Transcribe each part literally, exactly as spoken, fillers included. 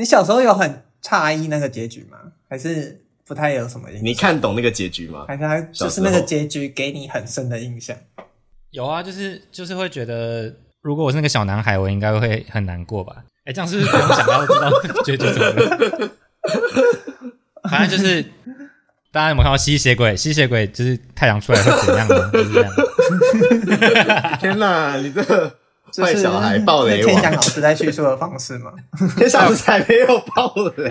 你小时候有很诧异那个结局吗？还是不太有什么印象？你看懂那个结局吗？还是他就是那个结局给你很深的印象？有啊，就是就是会觉得，如果我是那个小男孩，我应该会很难过吧？哎，这样是不是不用想到知道结局怎么了？反正就是，大家有没有看到吸血鬼？吸血鬼就是太阳出来会怎样呢？就是这样。天哪，你这坏小孩爆雷王！就是、天翔老师在叙述的方式吗？天翔老师还没有爆雷。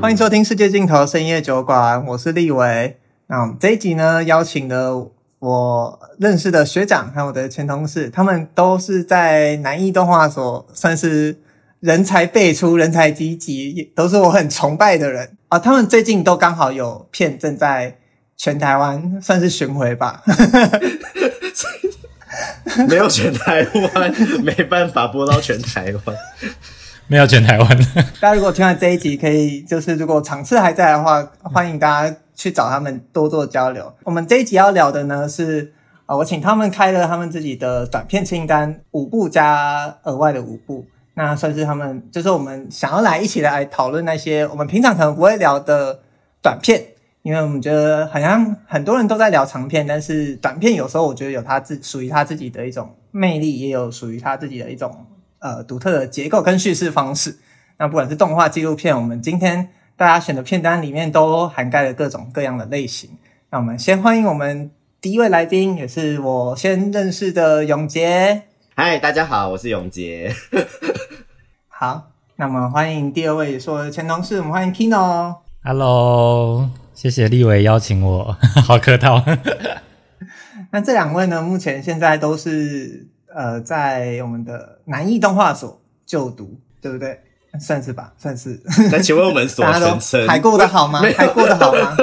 欢迎收听《世界尽头深夜酒馆》，我是立维。那我们这一集呢，邀请了我认识的学长还有我的前同事，他们都是在南艺动画所算是人才辈出、人才济济，都是我很崇拜的人啊。他们最近都刚好有片正在全台湾算是巡回吧，没有全台湾，没办法播到全台湾，没有全台湾。大家如果听完这一集，可以就是如果场次还在的话，欢迎大家去找他们多做交流。我们这一集要聊的呢是、呃、我请他们开了他们自己的短片清单，五部加额外的五部，那算是他们就是我们想要来一起来讨论那些我们平常可能不会聊的短片，因为我们觉得好像很多人都在聊长片，但是短片有时候我觉得有它自属于它自己的一种魅力，也有属于它自己的一种呃独特的结构跟叙事方式。那不管是动画纪录片，我们今天大家选的片单里面都涵盖了各种各样的类型。那我们先欢迎我们第一位来宾，也是我先认识的永杰。嗨，大家好，我是永杰。好，那么欢迎第二位也是我的前同事，我们欢迎 Kino。Hello， 谢谢立维邀请我，好客套。那这两位呢，目前现在都是呃在我们的南艺动画所就读，对不对？算是吧，算是。那请问我们所声称还过得好吗？还过得好吗？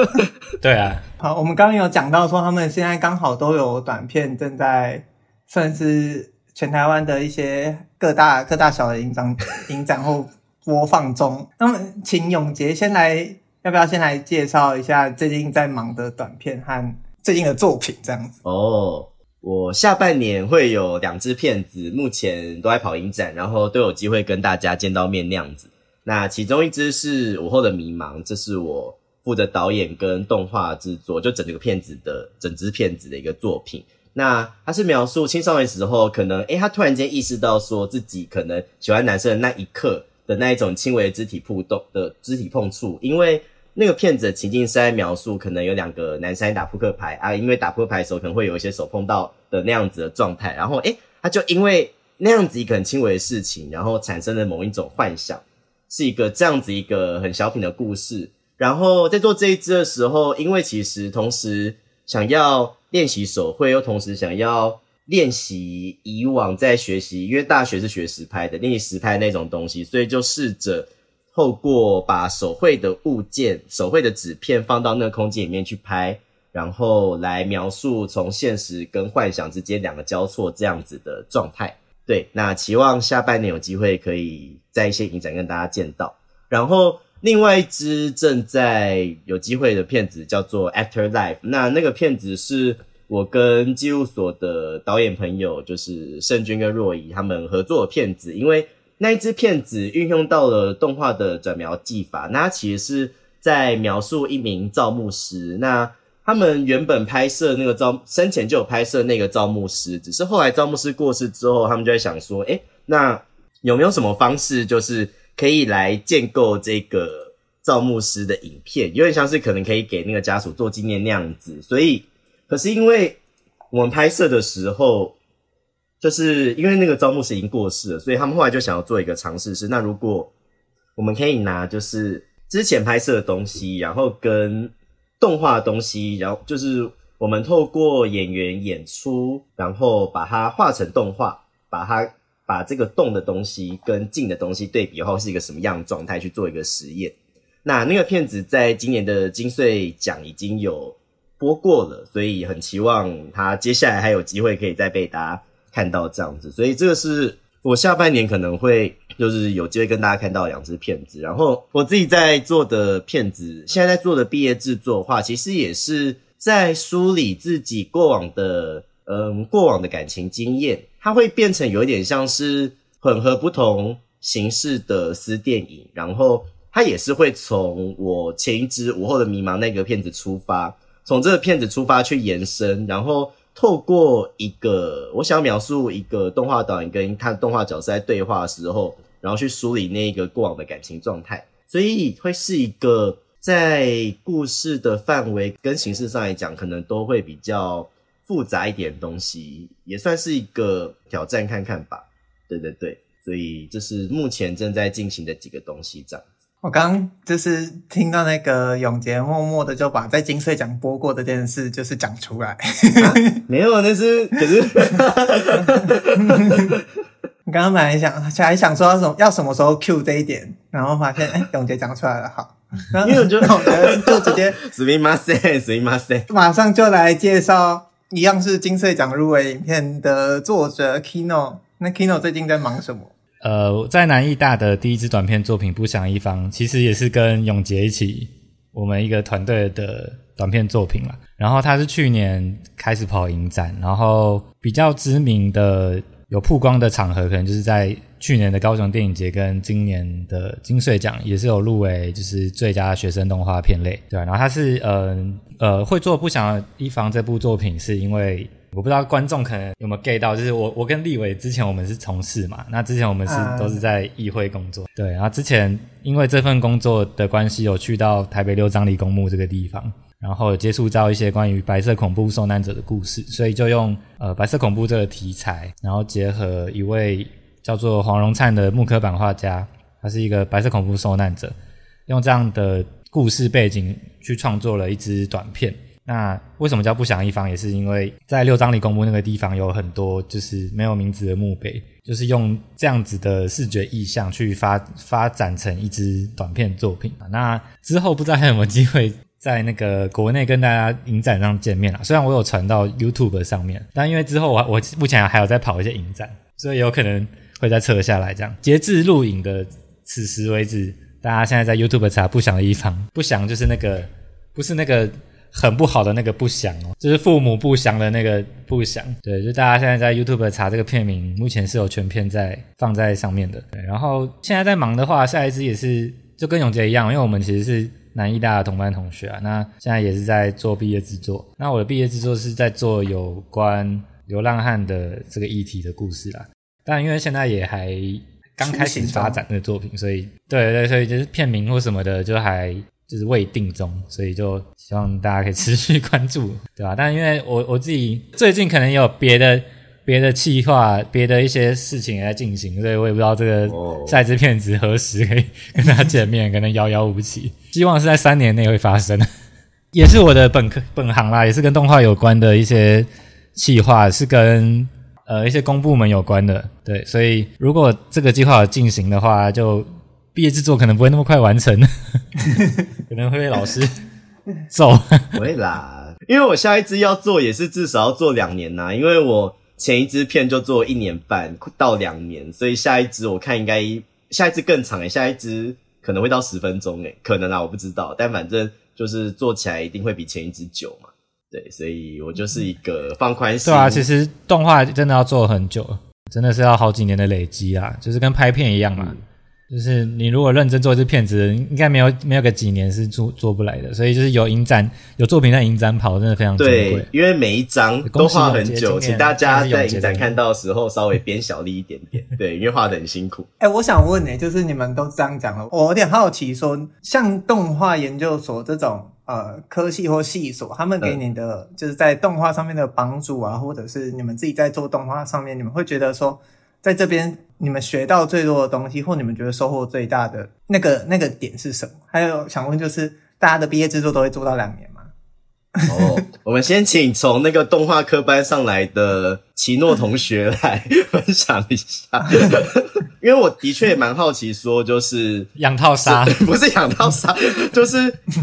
对啊。好，我们刚刚有讲到说，他们现在刚好都有短片正在，算是全台湾的一些各大各大小的影展影展后播放中。那么，请永杰先来，要不要先来介绍一下最近在忙的短片和最近的作品这样子？哦。我下半年会有两支片子，目前都在跑影展，然后都有机会跟大家见到面那样子。那其中一支是午后的迷茫，这是我负责导演跟动画制作，就整个片子的整支片子的一个作品。那它是描述青少年时候可能诶他突然间意识到说自己可能喜欢男生的那一刻的那一种轻微的肢体碰动的肢体碰触，因为那个片子的情境是在描述可能有两个男生打扑克牌啊，因为打扑克牌的时候可能会有一些手碰到的那样子的状态，然后诶他就因为那样子一个很轻微的事情，然后产生了某一种幻想，是一个这样子一个很小品的故事。然后在做这一支的时候，因为其实同时想要练习手绘，又同时想要练习以往在学习，因为大学是学实拍的，练习实拍那种东西，所以就试着透过把手绘的物件、手绘的纸片放到那个空间里面去拍，然后来描述从现实跟幻想之间两个交错这样子的状态。对，那期望下半年有机会可以在一些影展跟大家见到。然后另外一支正在有机会的片子叫做 After Life， 那那个片子是我跟纪录所的导演朋友就是盛君跟若仪他们合作的片子，因为那一支片子运用到了动画的转描技法，那它其实是在描述一名造木师。那他们原本拍摄那个造生前就有拍摄那个造木师，只是后来造木师过世之后，他们就在想说，诶，那有没有什么方式就是可以来建构这个造木师的影片，有点像是可能可以给那个家属做纪念那样子。所以，可是因为我们拍摄的时候，就是因为那个招募师已经过世了，所以他们后来就想要做一个尝试是，那如果我们可以拿就是之前拍摄的东西，然后跟动画的东西，然后就是我们透过演员演出，然后把它画成动画，把它把这个动的东西跟静的东西对比后是一个什么样的状态去做一个实验。那那个片子在今年的金穗奖已经有播过了，所以很期望它接下来还有机会可以再被大家看到这样子，所以这个是我下半年可能会就是有机会跟大家看到两支片子。然后我自己在做的片子，现在在做的毕业制作的话，其实也是在梳理自己过往的嗯过往的感情经验，它会变成有一点像是混合不同形式的私电影，然后它也是会从我前一支午后的迷茫那个片子出发，从这个片子出发去延伸，然后透过一个我想描述一个动画导演跟他动画角色在对话的时候，然后去梳理那个过往的感情状态，所以会是一个在故事的范围跟形式上来讲可能都会比较复杂一点的东西，也算是一个挑战看看吧。对对对，所以这是目前正在进行的几个东西这样。我刚就是听到那个永杰默默的就把在金穗奖播过的这件事就是讲出来、啊、没有那是可是你刚刚本来想还想说要什么要什么时候 cue 这一点，然后发现哎，永杰讲出来了好，因为我觉得永杰就直接すみませんすみません马上就来介绍一样是金穗奖入围影片的作者 Kino。 那 Kino 最近在忙什么？呃，在南艺大的第一支短片作品《不祥一方》，其实也是跟永杰一起，我们一个团队的短片作品啦。然后他是去年开始跑影展，然后比较知名的有曝光的场合，可能就是在去年的高雄电影节跟今年的金穗奖，也是有入围就是最佳学生动画片类，对吧？然后他是呃呃会做《不祥一方》这部作品，是因为。我不知道观众可能有没有 get 到，就是我我跟立伟之前我们是同事嘛，那之前我们是、嗯、都是在议会工作，对，然后之前因为这份工作的关系有去到台北六张犁公墓这个地方，然后有接触到一些关于白色恐怖受难者的故事，所以就用呃白色恐怖这个题材，然后结合一位叫做黄荣灿的木刻版画家，他是一个白色恐怖受难者，用这样的故事背景去创作了一支短片。那为什么叫不祥一方，也是因为在六张犁公墓那个地方有很多就是没有名字的墓碑，就是用这样子的视觉意象去发发展成一支短片作品。那之后不知道还有没有机会在那个国内跟大家影展上见面啦，虽然我有传到 YouTube 上面，但因为之后我我目前还有在跑一些影展，所以有可能会再撤下来这样。截至录影的此时为止，大家现在在 YouTube 查不祥的一方，不祥就是那个不是那个很不好的那个不祥哦，就是父母不祥的那个不祥。对，就大家现在在 YouTube 查这个片名，目前是有全片在放在上面的。对，然后现在在忙的话，下一支也是就跟永杰一样，因为我们其实是南艺大的同班同学啊，那现在也是在做毕业制作。那我的毕业制作是在做有关流浪汉的这个议题的故事啦，但因为现在也还刚开始发展的作品，所以对对，所以就是片名或什么的就还。就是未定中，所以就希望大家可以持续关注，对吧？但因为我我自己最近可能也有别的别的企划，别的一些事情也在进行，所以我也不知道这个下一支片子何时可以跟大家见面，可能遥遥无期。希望是在三年内会发生。也是我的本科本行啦，也是跟动画有关的一些企划，是跟呃一些公部门有关的，对。所以如果这个计划有进行的话，就。毕业制作可能不会那么快完成可能会被老师揍不会啦，因为我下一支要做也是至少要做两年啦、啊、因为我前一支片就做一年半到两年，所以下一支我看应该下一支更长耶、欸、下一支可能会到十分钟耶、欸、可能啦我不知道，但反正就是做起来一定会比前一支久嘛，对，所以我就是一个放宽心、嗯、对啊，其实动画真的要做很久，真的是要好几年的累积啦，就是跟拍片一样嘛、嗯，就是你如果认真做一支片子，应该没有没有个几年是做做不来的，所以就是有影展有作品在影展跑，真的非常珍贵。对，因为每一张都画很久，请大家在影展看到的时候稍微编小力一点点。对，因为画得很辛苦。哎、欸，我想问哎、欸，就是你们都这样讲了，我有点好奇说，说像动画研究所这种呃科系或系所，他们给你的、嗯、就是在动画上面的帮助啊，或者是你们自己在做动画上面，你们会觉得说。在这边你们学到最多的东西，或你们觉得收获最大的那个那个点是什么？还有想问就是大家的毕业制作都会做到两年吗？哦，我们先请从那个动画科班上来的奇诺同学来分享一下因为我的确也蛮好奇说就是养套杀不是养套杀就是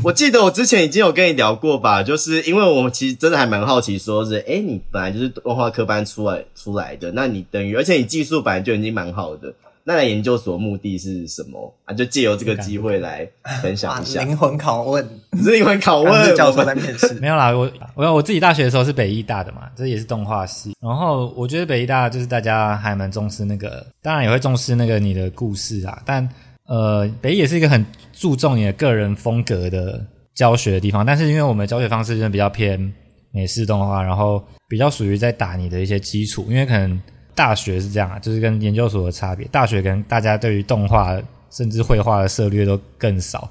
我记得我之前已经有跟你聊过吧，就是因为我们其实真的还蛮好奇说是诶、欸、你本来就是动画科班出来出来的，那你等于而且你技术本来就已经蛮好的，那来研究所目的是什么啊？就借由这个机会来分享一下灵魂拷问，你是灵魂拷问，是教授在面试。没有啦，我我我自己大学的时候是北艺大的嘛，这也是动画系。然后我觉得北艺大就是大家还蛮重视那个，当然也会重视那个你的故事啊，但呃，北艺也是一个很注重你的个人风格的教学的地方。但是因为我们的教学方式就是比较偏美式动画，然后比较属于在打你的一些基础，因为可能。大学是这样啊，就是跟研究所的差别，大学跟大家对于动画甚至绘画的涉略都更少，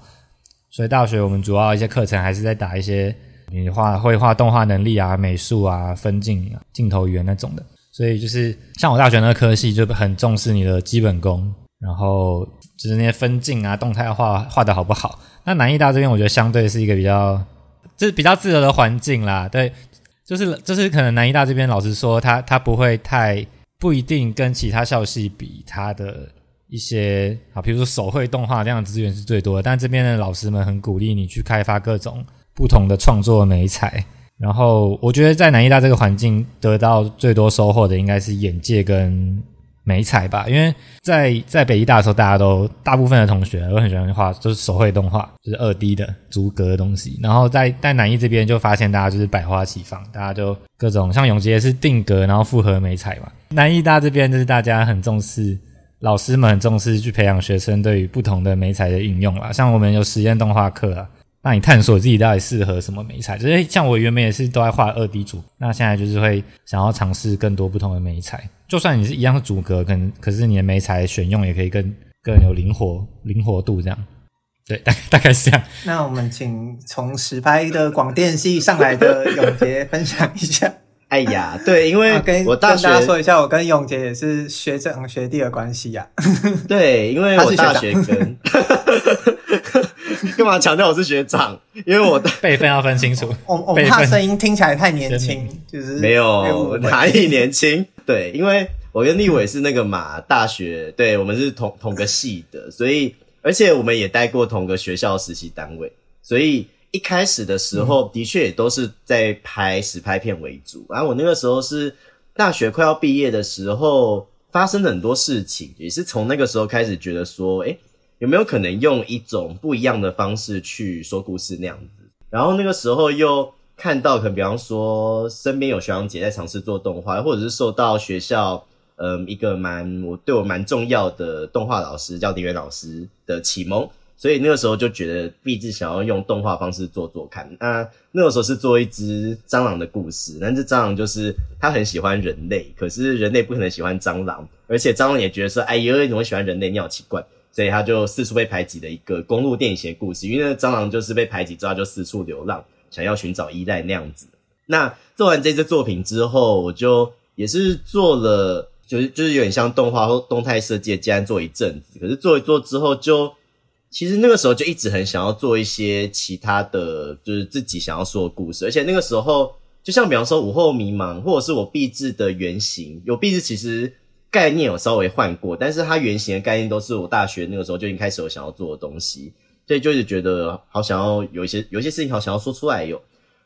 所以大学我们主要一些课程还是在打一些你画绘画动画能力啊，美术啊，分镜啊，镜头语言那种的。所以就是像我大学那科系就很重视你的基本功，然后就是那些分镜啊，动态画画得好不好。那南艺大这边我觉得相对是一个比较就是比较自由的环境啦，对，就是就是可能南艺大这边老实说他他不会太不一定跟其他校系比，他的一些啊，比如说手绘动画这样的资源是最多的，但这边的老师们很鼓励你去开发各种不同的创作媒材。然后我觉得在南艺大这个环境得到最多收获的应该是眼界跟媒材吧，因为在在北艺大的时候，大家都大部分的同学都很喜欢画，就是手绘动画，就是 二 D 的逐格的东西。然后在在南艺这边就发现大家就是百花齐放，大家就各种像永杰是定格，然后复合媒材嘛。南艺大这边就是大家很重视，老师们很重视去培养学生对于不同的媒材的运用啦。像我们有实验动画课啊，让你探索自己到底适合什么媒材。就是像我原本也是都在画 二 D 组，那现在就是会想要尝试更多不同的媒材。就算你是一样是主格，可能可是你的媒材选用也可以更更有灵活灵活度这样，对，大 概, 大概是这样。那我们请从实拍的广电系上来的永杰分享一下。哎呀，对，因为我大学、啊、跟, 跟大家说一下，我跟永杰也是学长学弟的关系呀、啊。对，因为我大学跟干嘛强调我是学长？因为我辈分要分清楚。我我怕声音听起来太年轻，就是没有哪里年轻。对，因为我跟立伟是那个嘛大学，对，我们是同同个系的，所以而且我们也待过同个学校实习单位，所以一开始的时候、嗯、的确也都是在拍实拍片为主。然后我那个时候是大学快要毕业的时候，发生了很多事情，也是从那个时候开始觉得说，诶，有没有可能用一种不一样的方式去说故事那样子？然后那个时候又看到可能比方说身边有学长姐在尝试做动画，或者是受到学校嗯一个蛮我对我蛮重要的动画老师叫林元老师的启蒙，所以那个时候就觉得毕竟想要用动画方式做做看。那那个时候是做一只蟑螂的故事，但是蟑螂就是他很喜欢人类，可是人类不可能喜欢蟑螂，而且蟑螂也觉得说哎呦你怎么喜欢人类，你好奇怪，所以他就四处被排挤的一个公路电影型故事，因为那蟑螂就是被排挤之后他就四处流浪，想要寻找依赖那样子。那做完这支作品之后，我就也是做了，就是就是有点像动画或动态设计的接案做一阵子。可是做一做之后就，就其实那个时候就一直很想要做一些其他的，就是自己想要说的故事。而且那个时候，就像比方说午后迷茫，或者是我壁纸的原型，有壁纸其实概念有稍微换过，但是它原型的概念都是我大学那个时候就已经开始有想要做的东西。所以就一直觉得好想要有一些有一些事情好想要说出来哟，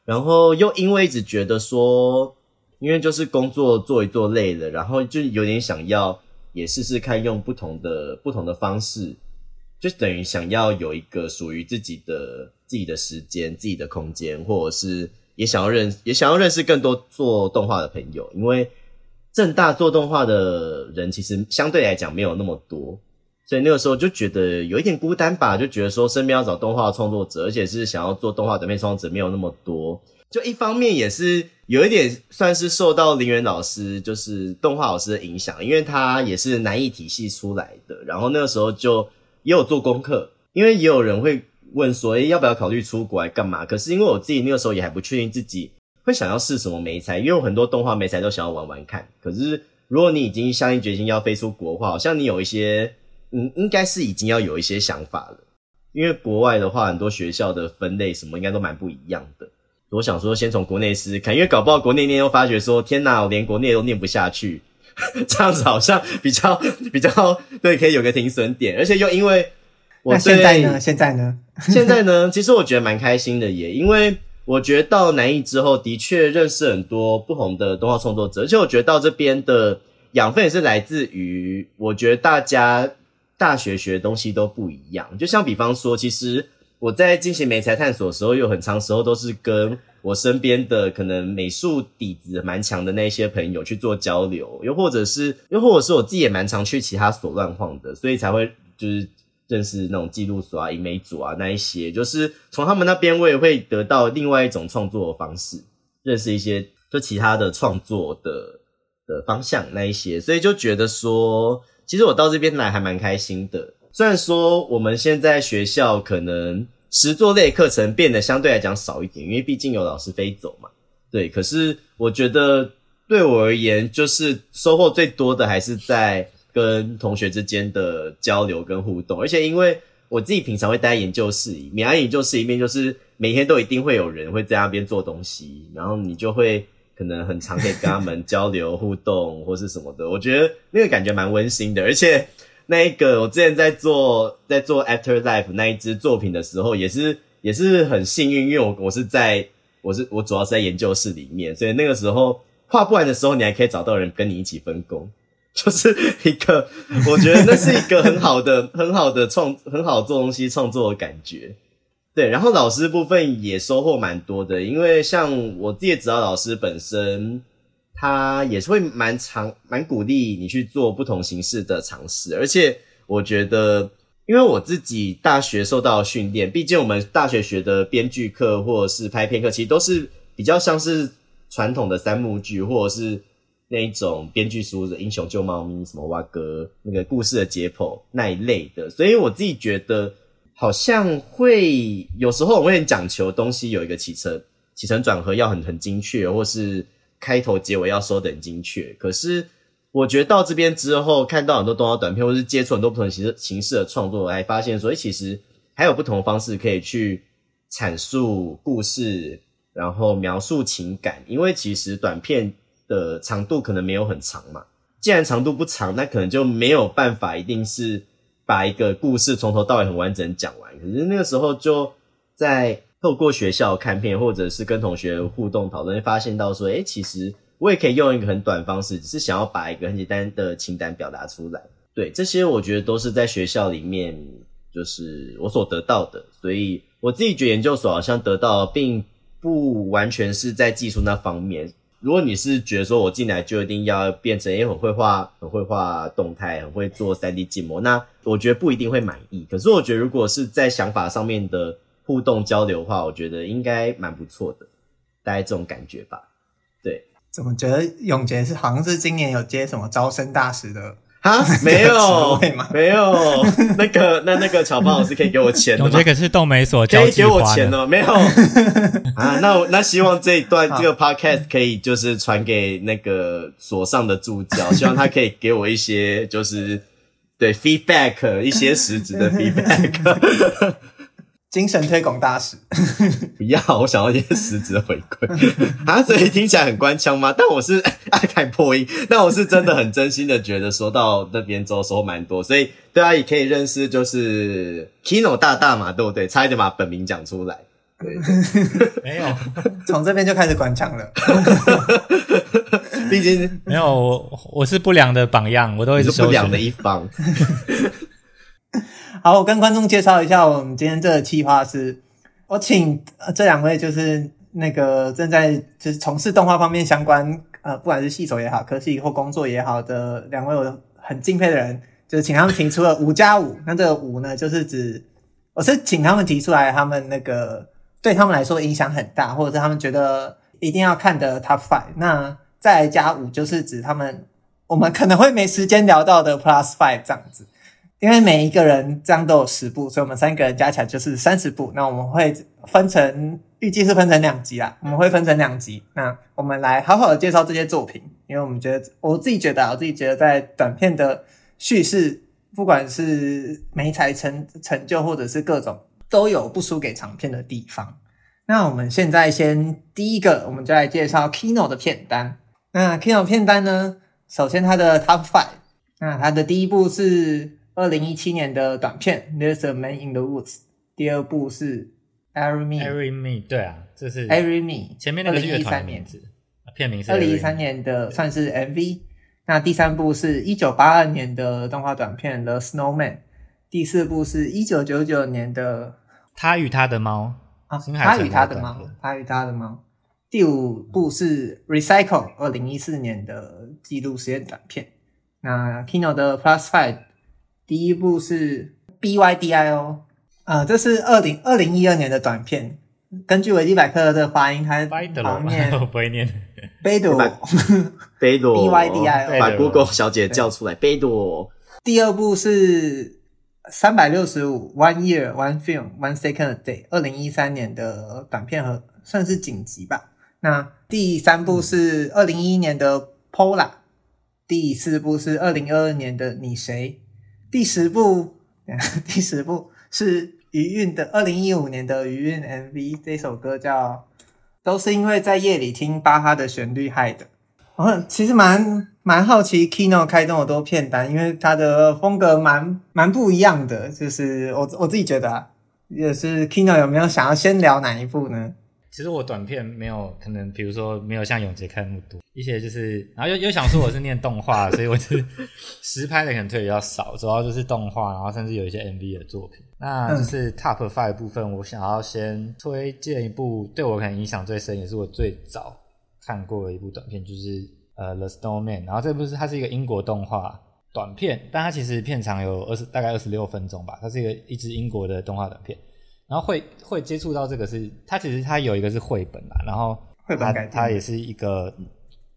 然后又因为一直觉得说，因为就是工作做一做累了，然后就有点想要也试试看用不同的不同的方式，就等于想要有一个属于自己的自己的时间、自己的空间，或者是也想要认也想要认识更多做动画的朋友，因为政大做动画的人其实相对来讲没有那么多。所以那个时候就觉得有一点孤单吧，就觉得说身边要找动画创作者，而且是想要做动画短片创作者没有那么多。就一方面也是有一点算是受到林元老师就是动画老师的影响，因为他也是南艺体系出来的，然后那个时候就也有做功课，因为也有人会问说、欸、要不要考虑出国来干嘛，可是因为我自己那个时候也还不确定自己会想要试什么媒材，因为我很多动画媒材都想要玩玩看，可是如果你已经下定决心要飞出国的话，好像你有一些嗯，应该是已经要有一些想法了，因为国外的话，很多学校的分类什么应该都蛮不一样的。我想说，先从国内试试看，因为搞不好国内念又发觉说，天哪，我连国内都念不下去，这样子好像比较比较对，可以有个停损点。而且又因为我对，那现在呢？现在呢？现在呢？其实我觉得蛮开心的耶，因为我觉得到南艺之后，的确认识很多不同的动画创作者，而且我觉得到这边的养分也是来自于我觉得大家大学学的东西都不一样，就像比方说其实我在进行媒材探索的时候，有很长时候都是跟我身边的可能美术底子蛮强的那些朋友去做交流，又或者是又或者是我自己也蛮常去其他所乱晃的，所以才会就是认识那种记录所啊、影美组啊那一些，就是从他们那边我也会得到另外一种创作的方式，认识一些就其他的创作的的方向那一些，所以就觉得说其实我到这边来还蛮开心的。虽然说我们现在学校可能实作类课程变得相对来讲少一点，因为毕竟有老师飞走嘛，对，可是我觉得对我而言就是收获最多的还是在跟同学之间的交流跟互动，而且因为我自己平常会待在研究室里面，研究室里面就是每天都一定会有人会在那边做东西，然后你就会可能很常可以跟他们交流互动或是什么的，我觉得那个感觉蛮温馨的。而且那一个我之前在做在做 After Life 那一支作品的时候也是也是很幸运，因为我我是在我是我主要是在研究室里面，所以那个时候画不完的时候你还可以找到人跟你一起分工，就是一个我觉得那是一个很好的很好的创很好做东西创作的感觉。对，然后老师部分也收获蛮多的，因为像我自己指导老师本身他也是会蛮常蛮鼓励你去做不同形式的尝试，而且我觉得因为我自己大学受到的训练，毕竟我们大学学的编剧课或者是拍片课其实都是比较像是传统的三幕剧或者是那一种编剧书的英雄救猫咪什么蛙哥那个故事的解剖那一类的，所以我自己觉得好像会有时候我会很讲求东西有一个起承起承转合要很很精确，或是开头结尾要说得很精确，可是我觉得到这边之后看到很多动画短片或是接触很多不同形式形式的创作，我还发现说、欸、其实还有不同的方式可以去阐述故事然后描述情感，因为其实短片的长度可能没有很长嘛，既然长度不长那可能就没有办法一定是把一个故事从头到尾很完整讲完，可是那个时候就在透过学校看片或者是跟同学互动讨论发现到说、欸、其实我也可以用一个很短的方式只是想要把一个很简单的情感表达出来，对，这些我觉得都是在学校里面就是我所得到的，所以我自己觉得研究所好像得到并不完全是在技术那方面，如果你是觉得说我进来就一定要变成、欸、很会画很会画动态很会做 三 D 建模，那我觉得不一定会满意，可是我觉得如果是在想法上面的互动交流的话我觉得应该蛮不错的，大概这种感觉吧。对，怎么觉得永杰是好像是今年有接什么招生大使的啊？没有没有那个那那个巧芳老师可以给我钱的吗？永杰可是动美所交际花的，可以给我钱的没有啊？那我那希望这一段这个 podcast 可以就是传给那个所上的助教，希望他可以给我一些就是对 feedback 一些实质的 feedback 精神推广大使不要，我想要一些实质的回馈啊！所以听起来很官腔吗？但我是爱看破音，但我是真的很真心的觉得说到那边之后收获蛮多，所以对啊也可以认识就是 Kino 大大嘛，对不对？差一点把本名讲出来，对，没有，从这边就开始官腔了毕竟没有我我是不良的榜样，我都会是不良的一方好，我跟观众介绍一下我们今天这个企划是我请这两位就是那个正在就是从事动画方面相关呃，不管是系所也好科系或工作也好的两位我很敬佩的人，就是请他们提出了五加五，那这个五呢就是指我是请他们提出来他们那个对他们来说影响很大或者是他们觉得一定要看的 top 五， 那再加五就是指他们我们可能会没时间聊到的 plus 五 这样子，因为每一个人这样都有十部，所以我们三个人加起来就是三十部，那我们会分成预计是分成两集啦，我们会分成两集，那我们来好好的介绍这些作品，因为我们觉得我自己觉得我自己觉得在短片的叙事不管是媒材成成就或者是各种都有不输给长片的地方。那我们现在先第一个我们就来介绍 Kino 的片单，那 Kino 片单呢首先它的 Top 五，那它的第一部是二零一七年的短片 There's a Man in the Woods， 第二部是 Airy Me Airy Me 对啊，这是 Airy Me 前面那个是乐团的名字，片名是 二零一三年的算是 M V，那第三部是一九八二年的动画短片 The Snowman， 第四部是一九九九年的他与他的猫、啊、他与他的猫他与他的猫，第五部是 Recycle 二零一四年的纪录实验短片。那 Kino 的 Plus 五 第一部是 B Y D I O， 呃，这是二零一二年的短片，根据维基百科的发音它旁边我不会念贝朵贝朵 B Y D I O 把 Google 小姐叫出来贝朵。第二部是三六五 one year, one film, one second a day 二零一三年的短片和算是紧急吧。那第三部是二零一一年的 Paula， 第四部是二零二二年的你谁，第十部第十部是余韵的二零一五年的余韵 M V， 这首歌叫都是因为在夜里听巴哈的旋律害的。哦、其实蛮蛮好奇 Kino 开这么多片单，因为他的风格蛮蛮不一样的，就是我我自己觉得啊，也是 Kino 有没有想要先聊哪一部呢？其实我短片没有，可能比如说没有像永杰看那么多一些，就是然后又又想说我是念动画所以我是实拍的可能推比较少，主要就是动画，然后甚至有一些 M V 的作品。那就是 Top 五 部分，我想要先推荐一部对我可能影响最深也是我最早看过的一部短片，就是呃 The Snowman， 然后这部是它是一个英国动画短片，但它其实片长有二十大概二十六分钟吧，它是一个一支英国的动画短片。然后会会接触到这个是它其实它有一个是绘本啦，然后它它也是一个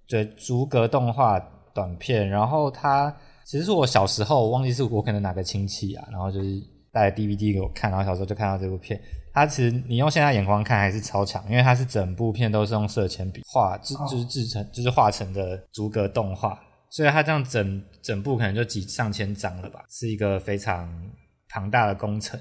就逐格动画短片，然后它其实是我小时候我忘记是我可能哪个亲戚啊，然后就是带 D V D 给我看，然后小时候就看到这部片。它其实你用现在眼光看还是超强，因为它是整部片都是用色铅笔画制就是制成就是画成的逐格动画，所以它这样整整部可能就几上千张了吧，是一个非常庞大的工程。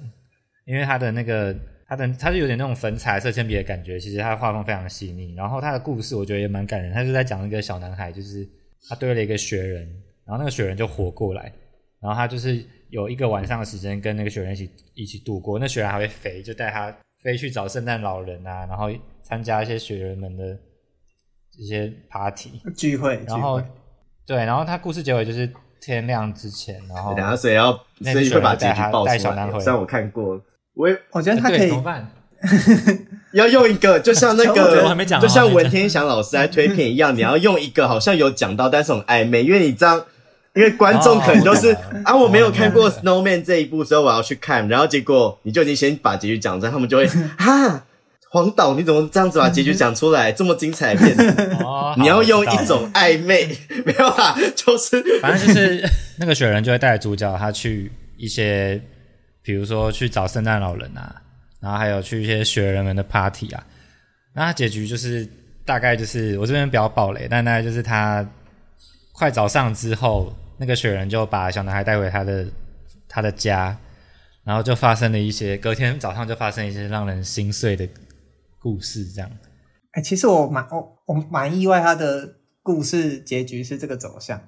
因为它的那个它的它是有点那种粉彩色铅笔的感觉，其实它的画风非常细腻，然后它的故事我觉得也蛮感人。它就在讲一个小男孩，就是他堆了一个雪人，然后那个雪人就活过来，然后他就是有一个晚上的时间跟那个雪人一起一起度过，那雪人还会飞，就带他飞去找圣诞老人啊，然后参加一些雪人们的一些 party 聚会，然后聚会对，然后他故事结尾就是天亮之前，然后然后所以要所以会把结局爆出来。带小男孩，虽然我看过。我我觉得他可以怎么办？要用一个就像那个就像文天祥老师在推片一样，你要用一个好像有讲到但是很暧昧，因为你这样因为观众可能都是、哦、啊我没有看过 Snowman 这一部，所以我要去看，然后结果你就已经先把结局讲出来，他们就会哈黄导你怎么这样子把结局讲出来，这么精彩的片子、哦、你要用一种暧昧没有啦，就是反正就是那个雪人就会带主角他去一些比如说去找圣诞老人啊，然后还有去一些雪人们的 party 啊，那他结局就是大概就是我这边比较爆雷，但大概就是他快早上之后，那个雪人就把小男孩带回他的他的家，然后就发生了一些隔天早上就发生一些让人心碎的故事这样。欸、其实我蛮我我蛮意外他的故事结局是这个走向。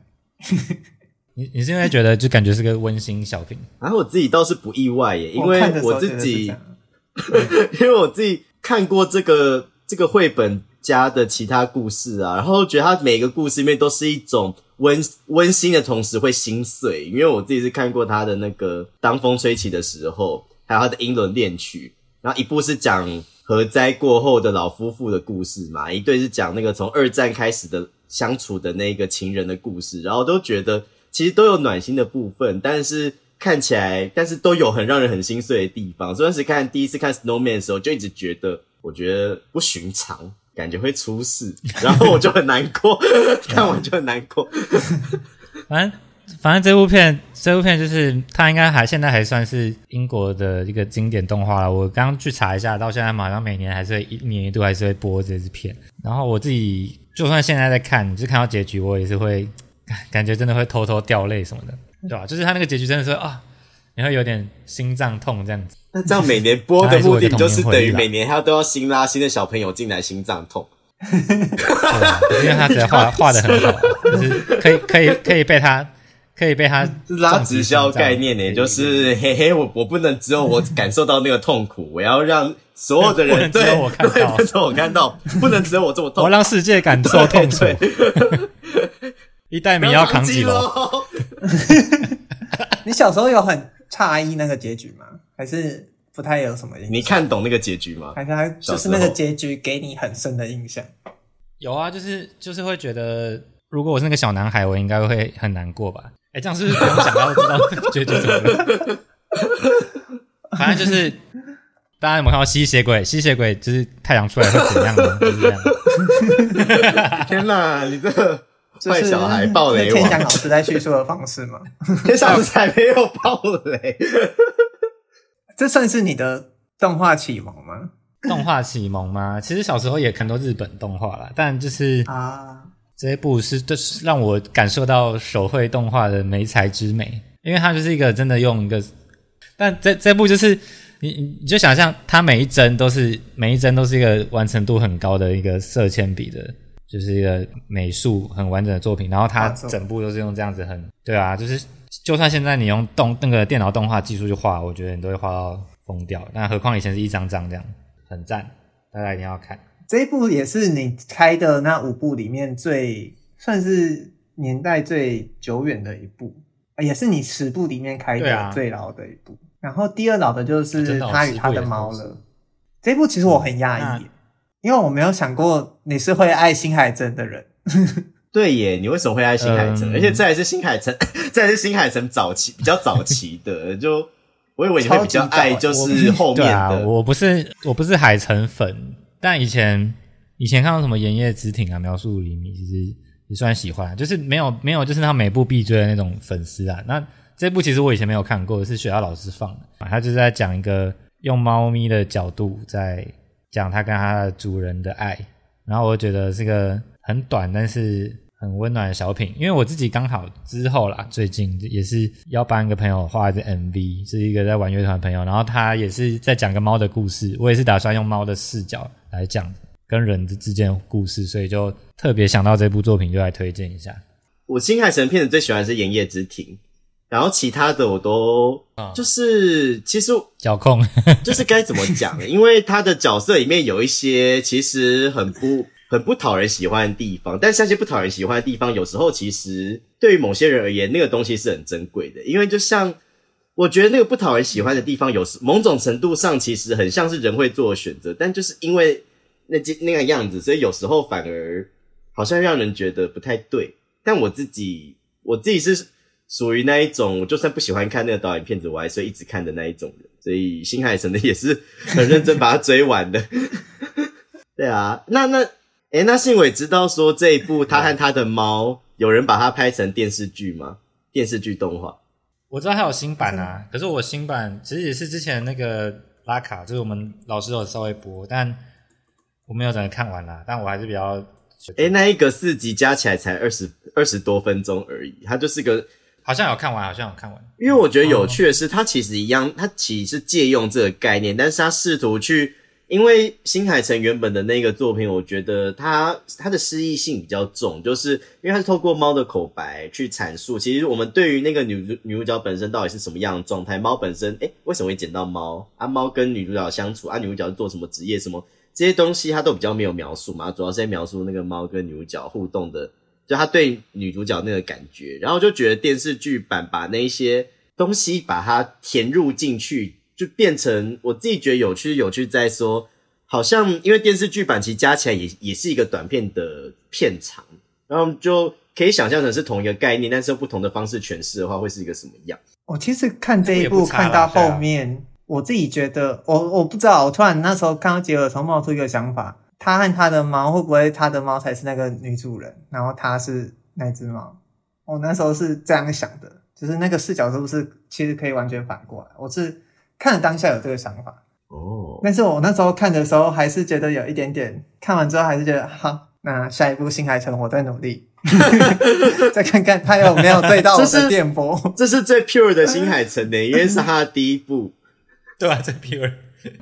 你你是因为觉得就感觉是个温馨小品，然、啊、后我自己倒是不意外耶，因为我自己，因为我自己看过这个这个绘本家的其他故事啊，然后觉得它每个故事里面都是一种温温馨的同时会心碎，因为我自己是看过它的那个《当风吹起的时候》，还有它的《英伦恋曲》，然后一部是讲核灾过后的老夫妇的故事嘛，一对是讲那个从二战开始的相处的那个情人的故事，然后都觉得。其实都有暖心的部分，但是看起来，但是都有很让人很心碎的地方。所以当时看第一次看 Snowman 的时候，就一直觉得，我觉得不寻常，感觉会出事，然后我就很难过，看完就很难过。反正反正这部片，这部片就是它应该还现在还算是英国的一个经典动画了。我刚刚去查一下，到现在好像每年还是会一年一度还是会播这支片。然后我自己就算现在在看，就看到结局，我也是会。感觉真的会偷偷掉泪什么的，对吧、啊？就是他那个结局真的是啊，你会有点心脏痛这样子。那这样每年播的目的就是等于每年他都要新拉新的小朋友进来心脏痛，因为他只要画画的很好、啊，就是可以可以可以被他可以被他拉直销概念呢、欸，就是嘿嘿，我我不能只有我感受到那个痛苦，我要让。所有的人对，我看到，不能只有我看到，不能只有我这么痛，我要让世界感受痛楚。一袋米要扛几楼？你小时候有很诧异那个结局吗？还是不太有什么印象？你看懂那个结局吗？还是他就是那个结局给你很深的印象？有啊，就是就是会觉得，如果我是那个小男孩，我应该会很难过吧？哎，这样是不是不用想到知道结局怎么了？反正就是大家有没有看到吸血鬼？吸血鬼就是太阳出来会怎样呢？就是这样。天哪，你这个坏小孩爆雷王！天翔老师在叙述的方式吗？天翔老师还没有爆雷。这算是你的动画启蒙吗？动画启蒙吗？其实小时候也看很多日本动画啦，但就是啊，这一部是就是让我感受到手绘动画的美才之美，因为它就是一个真的用一个，但这这部就是。你你就想象它每一帧都是每一帧都是一个完成度很高的一个色铅笔的，就是一个美术很完整的作品，然后它整部都是用这样子很对啊，就是就算现在你用动那个电脑动画技术去画，我觉得你都会画到疯掉，那何况以前是一张张这样，很赞，大家一定要看。这一部也是你开的那五部里面最算是年代最久远的一部，也是你十部里面开的最老的一部。然后第二老的就是他与他的猫了。这一部其实我很讶异，因为我没有想过你是会爱新海诚的人。对耶，你为什么会爱新海诚、嗯、而且这还是新海诚这还是新海诚早期比较早期的。就我以为你会比较爱就是后面的。啊、我不是我不是海诚粉，但以前以前看到什么盐业直挺啊描述厘米其实也算喜欢，就是没有没有就是他每部必追的那种粉丝啊。那这部其实我以前没有看过，是学校老师放的。他就是在讲一个用猫咪的角度在讲他跟他的主人的爱，然后我觉得是个很短但是很温暖的小品。因为我自己刚好之后啦，最近也是要帮一个朋友画一支 M V， 是一个在玩乐团的朋友，然后他也是在讲个猫的故事，我也是打算用猫的视角来讲跟人之间的故事，所以就特别想到这部作品就来推荐一下。我新海诚片子最喜欢的是盐业之庭，然后其他的我都就是其实角控就是该怎么讲，因为他的角色里面有一些其实很不很不讨人喜欢的地方，但是那些不讨人喜欢的地方有时候其实对于某些人而言那个东西是很珍贵的，因为就像我觉得那个不讨人喜欢的地方有某种程度上其实很像是人会做的选择，但就是因为那那个样子，所以有时候反而好像让人觉得不太对。但我自己我自己是属于那一种，就算不喜欢看那个导演片子，我还是一直看的那一种人。所以新海诚的也是很认真把它追完的。对啊，那那诶、欸、那信伟知道说这一部《他和他的猫》有人把它拍成电视剧吗？电视剧动画？我知道还有新版啊，可是我新版其实也是之前那个拉卡，就是我们老师有稍微播，但我没有整个看完啦，但我还是比较诶、欸、那一个四集加起来才二十 二十多分钟而已，它就是个。好像有看完，好像有看完。因为我觉得有趣的是，它其实一样，它其实是借用这个概念，但是它试图去，因为新海诚原本的那个作品，我觉得它它的诗意性比较重，就是因为它是透过猫的口白去阐述，其实我们对于那个女女主角本身到底是什么样的状态，猫本身，诶，为什么会捡到猫啊？猫跟女主角相处啊，女主角是做什么职业什么这些东西，它都比较没有描述嘛，主要是在描述那个猫跟女主角互动的。就他对女主角那个感觉，然后就觉得电视剧版把那一些东西把它填入进去，就变成我自己觉得有趣有趣在说，好像因为电视剧版其实加起来也也是一个短片的片长，然后就可以想象成是同一个概念，但是用不同的方式诠释的话会是一个什么样。我其实看这一部看到后面、啊、我自己觉得我我不知道，我突然那时候看到结尾的时候冒出一个想法，他和他的猫会不会他的猫才是那个女主人，然后他是那只猫？我那时候是这样想的，就是那个视角是不是其实可以完全反过来？我是看了当下有这个想法哦，但是我那时候看的时候还是觉得有一点点，看完之后还是觉得好，那下一部新海诚我再努力，再看看他有没有对到我的电波。这是, 这是最 pure 的新海诚的，因为是他的第一部，对啊，最 pure。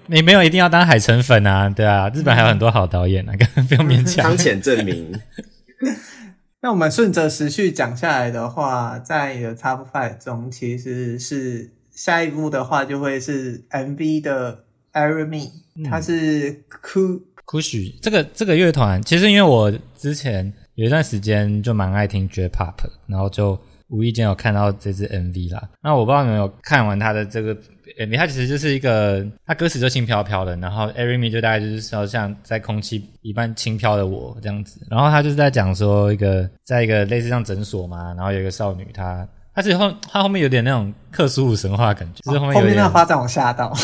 你没有一定要当海诚粉啊，对啊，日本还有很多好导演啊，根本不用勉强。当前证明。那我们顺着时序讲下来的话，在你的 Top 五 中，其实是下一部的话就会是 M V 的 Airy Me，、嗯、它是 Kush 这个这个乐团。其实因为我之前有一段时间就蛮爱听 J-Pop， 然后就无意间有看到这支 M V 啦。那我不知道你们有看完他的这个 M V， 他其实就是一个，他歌词就轻飘飘的，然后 Airy Me 就大概就是说像在空气一般轻飘的我这样子。然后他就是在讲说一个在一个类似像诊所嘛，然后有一个少女她他其实后他后面有点那种克苏鲁神话的感觉，就是后面有点后面那发展我吓到。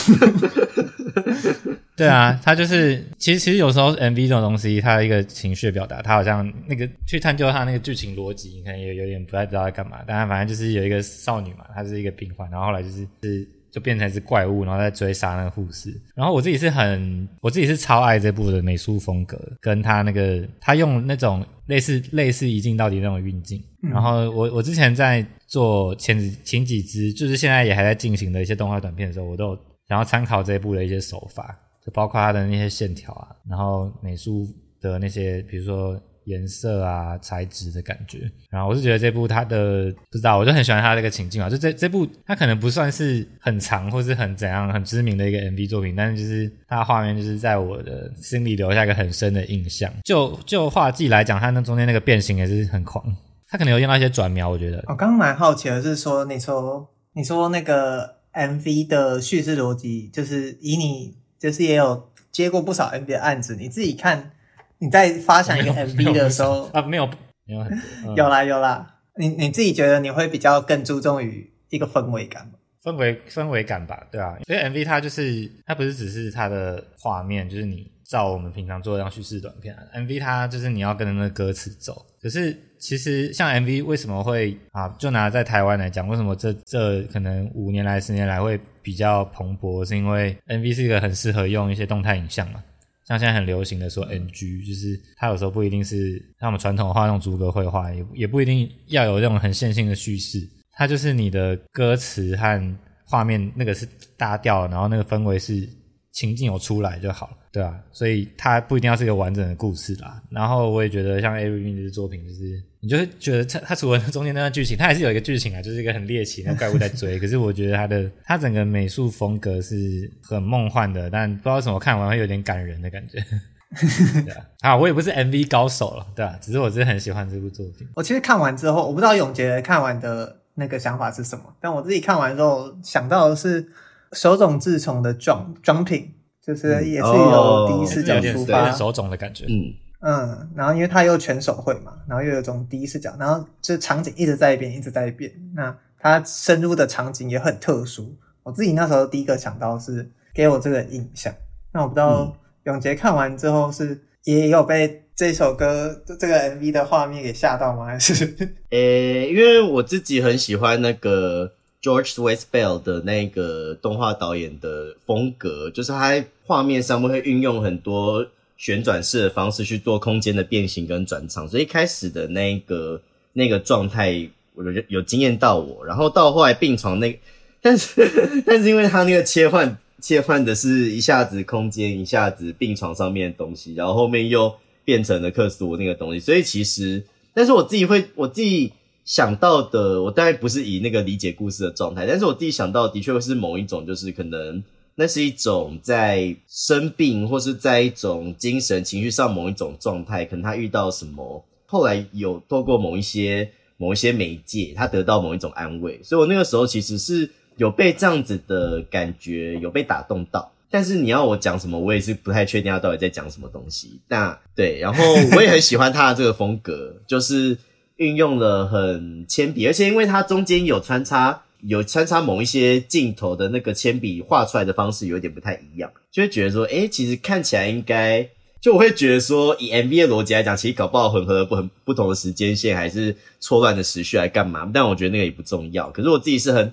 对啊，他就是其实其实有时候 M V 这种东西，他的一个情绪的表达，他好像那个去探究他那个剧情逻辑，你看也有点不太知道在干嘛。但他反正就是有一个少女嘛，她是一个病患，然后后来就是是就变成是怪物，然后再追杀那个护士。然后我自己是很我自己是超爱这部的美术风格，跟他那个他用那种类似类似一镜到底那种运镜。嗯、然后我我之前在做前前几支，就是现在也还在进行的一些动画短片的时候，我都有想要参考这一部的一些手法。就包括它的那些线条啊，然后美术的那些比如说颜色啊材质的感觉。然后我是觉得这部它的不知道，我就很喜欢它这个情境嘛，就这这部它可能不算是很长或是很怎样很知名的一个 M V 作品，但是就是它的画面就是在我的心里留下一个很深的印象。就就画技来讲，它那中间那个变形也是很狂，它可能有用到一些转描。我觉得我刚刚蛮好奇的是说，你说你说那个 M V 的叙事逻辑，就是以你就是也有接过不少 M V 的案子，你自己看，你在发想一个 M V 的时候啊，没有没有、嗯、有啦有啦，你你自己觉得你会比较更注重于一个氛围感吗？氛围氛围感吧，对啊，所以 M V 它就是它不是只是它的画面，就是你照我们平常做的这样叙事短片、啊、M V 它就是你要跟着那个歌词走。可是其实像 M V 为什么会啊，就拿在台湾来讲，为什么这这可能五年来十年来会比较蓬勃，是因为 M V 是一个很适合用一些动态影像嘛，像现在很流行的说 N G， 就是它有时候不一定是像我们传统的话用逐格绘画，也也不一定要有这种很线性的叙事，它就是你的歌词和画面那个是搭调，然后那个氛围是情境有出来就好了，对啊，所以它不一定要是一个完整的故事啦。然后我也觉得像 Airy Me 这作品，就是你就会觉得 它, 它除了中间那段剧情，它还是有一个剧情啊，就是一个很猎奇那怪物在追可是我觉得它的它整个美术风格是很梦幻的，但不知道为什么看完会有点感人的感觉。对啊，好，我也不是 M V 高手了，对啊，只是我是很喜欢这部作品。我其实看完之后，我不知道永杰看完的那个想法是什么，但我自己看完之后想到的是手冢治虫的 jump, jumping， 就是也是有第一视角出发、嗯哦、有点手冢的感觉，嗯嗯，然后因为他又全手绘嘛，然后又有种第一视角，然后就场景一直在变一直在变，那他深入的场景也很特殊。我自己那时候第一个想到是给我这个印象。那我不知道永杰看完之后是也有被这首歌这个 M V 的画面给吓到吗？还是诶、欸，因为我自己很喜欢那个George Westbell 的那个动画导演的风格，就是他在画面上面会运用很多旋转式的方式去做空间的变形跟转场，所以一开始的那个那个状态我就有惊艳到我，然后到后来病床那个，但是但是因为他那个切换切换的是一下子空间一下子病床上面的东西，然后后面又变成了克苏鲁那个东西，所以其实但是我自己会我自己想到的，我当然不是以那个理解故事的状态，但是我自己想到的确是某一种，就是可能那是一种在生病或是在一种精神情绪上某一种状态，可能他遇到什么，后来有透过某一些某一些媒介，他得到某一种安慰，所以我那个时候其实是有被这样子的感觉有被打动到。但是你要我讲什么，我也是不太确定他到底在讲什么东西。那对，然后我也很喜欢他的这个风格，就是运用了很铅笔，而且因为它中间有穿插有穿插某一些镜头的那个铅笔画出来的方式有点不太一样，就会觉得说诶、欸、其实看起来应该就我会觉得说以 M V 的逻辑来讲，其实搞不好混合了不很不同的时间线还是错乱的时序来干嘛，但我觉得那个也不重要。可是我自己是很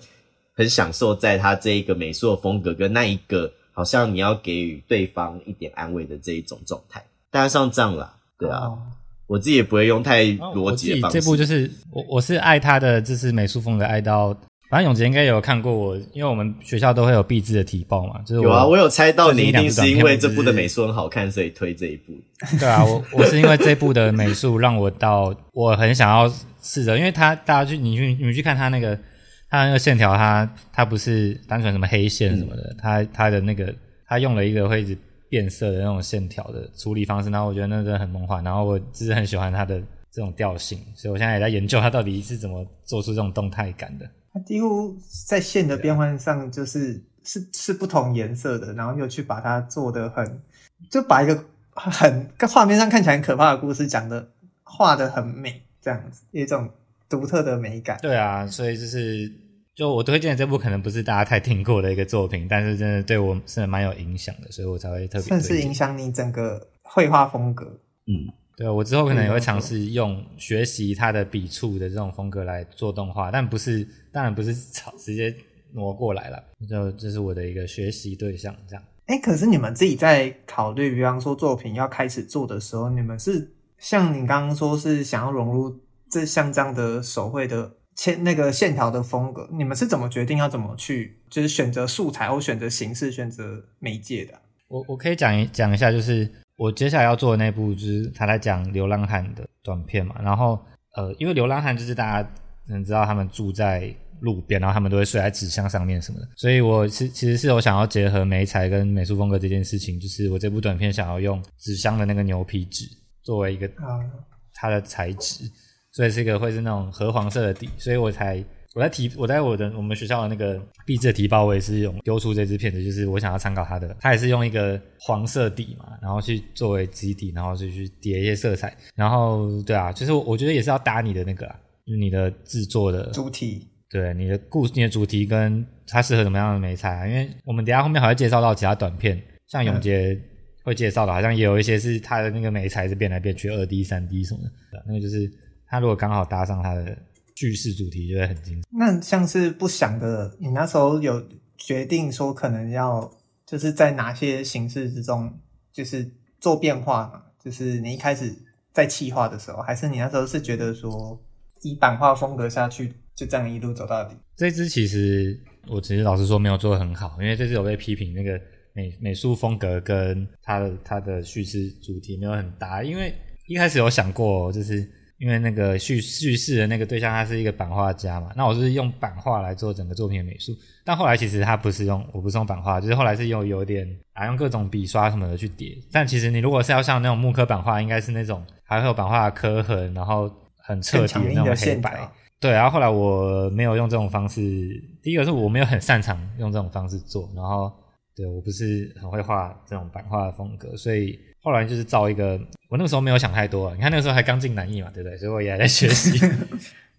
很享受在它这一个美术的风格跟那一个好像你要给予对方一点安慰的这一种状态，大概像这样啦，对啊、哦，我自己也不会用太逻辑的方式、哦、这部就是我我是爱他的，这是美术风格爱到，反正永杰应该有看过我，因为我们学校都会有必制的提报嘛，就是有啊，我有猜到你一定是因为这部的美术很好看所以推这一部。对啊，我我是因为这部的美术让我到我很想要试着，因为他大家去你去你们去看他那个他那个线条，他他不是单纯什么黑线什么的，他、嗯、他的那个他用了一个会一直变色的那种线条的处理方式，然后我觉得那真的很梦幻，然后我就是很喜欢他的这种调性，所以我现在也在研究它到底是怎么做出这种动态感的。它几乎在线的变换上就是是是不同颜色的，然后又去把它做得很，就把一个很画面上看起来很可怕的故事讲的画得很美，这样子有一种独特的美感。对啊，所以就是就我推荐的这部可能不是大家太听过的一个作品，但是真的对我是蛮有影响的，所以我才会特别推荐，甚至影响你整个绘画风格。嗯，对，我之后可能也会尝试用学习它的笔触的这种风格来做动画，但不是当然不是直接挪过来了，就这是我的一个学习对象这样。欸，可是你们自己在考虑比方说作品要开始做的时候，你们是像你刚刚说是想要融入这像这样的手绘的那个线条的风格，你们是怎么决定要怎么去就是选择素材或选择形式选择媒介的？我我可以讲一讲一下，就是我接下来要做的那部就是他在讲流浪汉的短片嘛，然后呃，因为流浪汉就是大家能知道他们住在路边，然后他们都会睡在纸箱上面什么的，所以我是其实是有想要结合媒材跟美术风格这件事情，就是我这部短片想要用纸箱的那个牛皮纸作为一个它的材质，所以是一个会是那种褐黄色的底，所以我才我在提我在我的我们学校的那个壁纸的提报，我也是用丢出这支片子，就是我想要参考它的，它也是用一个黄色底嘛，然后去作为基底，然后就去叠一些色彩，然后对啊，就是我觉得也是要搭你的那个啦，就是你的制作的主题。对，你的故事、你的主题跟它适合怎么样的媒材啊？因为我们等一下后面还会介绍到其他短片，像永杰会介绍的，好像也有一些是它的那个媒材是变来变去 二 D、三 D 什么的，那个就是它如果刚好搭上它的叙事主题就会很精彩。那像是不想的，你那时候有决定说可能要就是在哪些形式之中就是做变化嘛？就是你一开始在企划的时候，还是你那时候是觉得说以版画风格下去就这样一路走到底？这支其实我其实老实说没有做得很好，因为这支有被批评那个美美术风格跟它的它的叙事主题没有很搭，因为一开始有想过，哦，就是因为那个叙叙事的那个对象他是一个版画家嘛，那我是用版画来做整个作品的美术，但后来其实他不是用我不是用版画，就是后来是用有点啊用各种笔刷什么的去叠，但其实你如果是要像那种木刻版画，应该是那种还会有版画的刻痕，然后很彻底的那种黑白。对，然后后来我没有用这种方式，第一个是我没有很擅长用这种方式做，然后对我不是很会画这种版画的风格，所以后来就是造一个，我那个时候没有想太多，你看那个时候还刚进南艺嘛，对不对？所以我也还在学习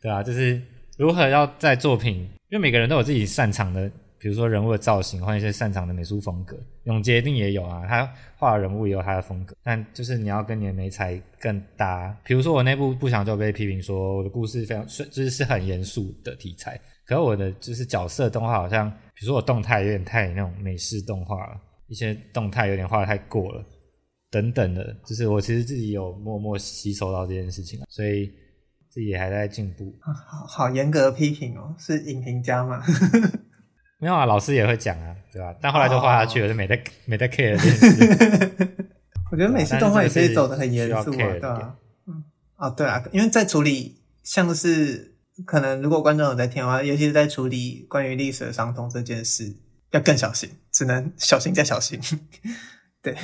对啊，就是如何要在作品，因为每个人都有自己擅长的，比如说人物的造型或一些擅长的美术风格，永杰一定也有啊，他画人物也有他的风格，但就是你要跟你的媒材更搭。比如说我那部不想就被批评说我的故事非常就是是很严肃的题材，可是我的就是角色动画好像，比如说我动态有点太那种美式动画了，一些动态有点画得太过了等等的，就是我其实自己有默默吸收到这件事情，所以自己也还在进步。好好严格的批评哦，是影评家吗？没有啊，老师也会讲啊，对吧？但后来就画下去了，就没在没在 care 这件事。我觉得每次动画也是走得很严肃啊，对啊，嗯，哦，对啊，因为在处理像是可能如果观众有在听的话，尤其是在处理关于历史的伤痛这件事，要更小心，只能小心再小心。对，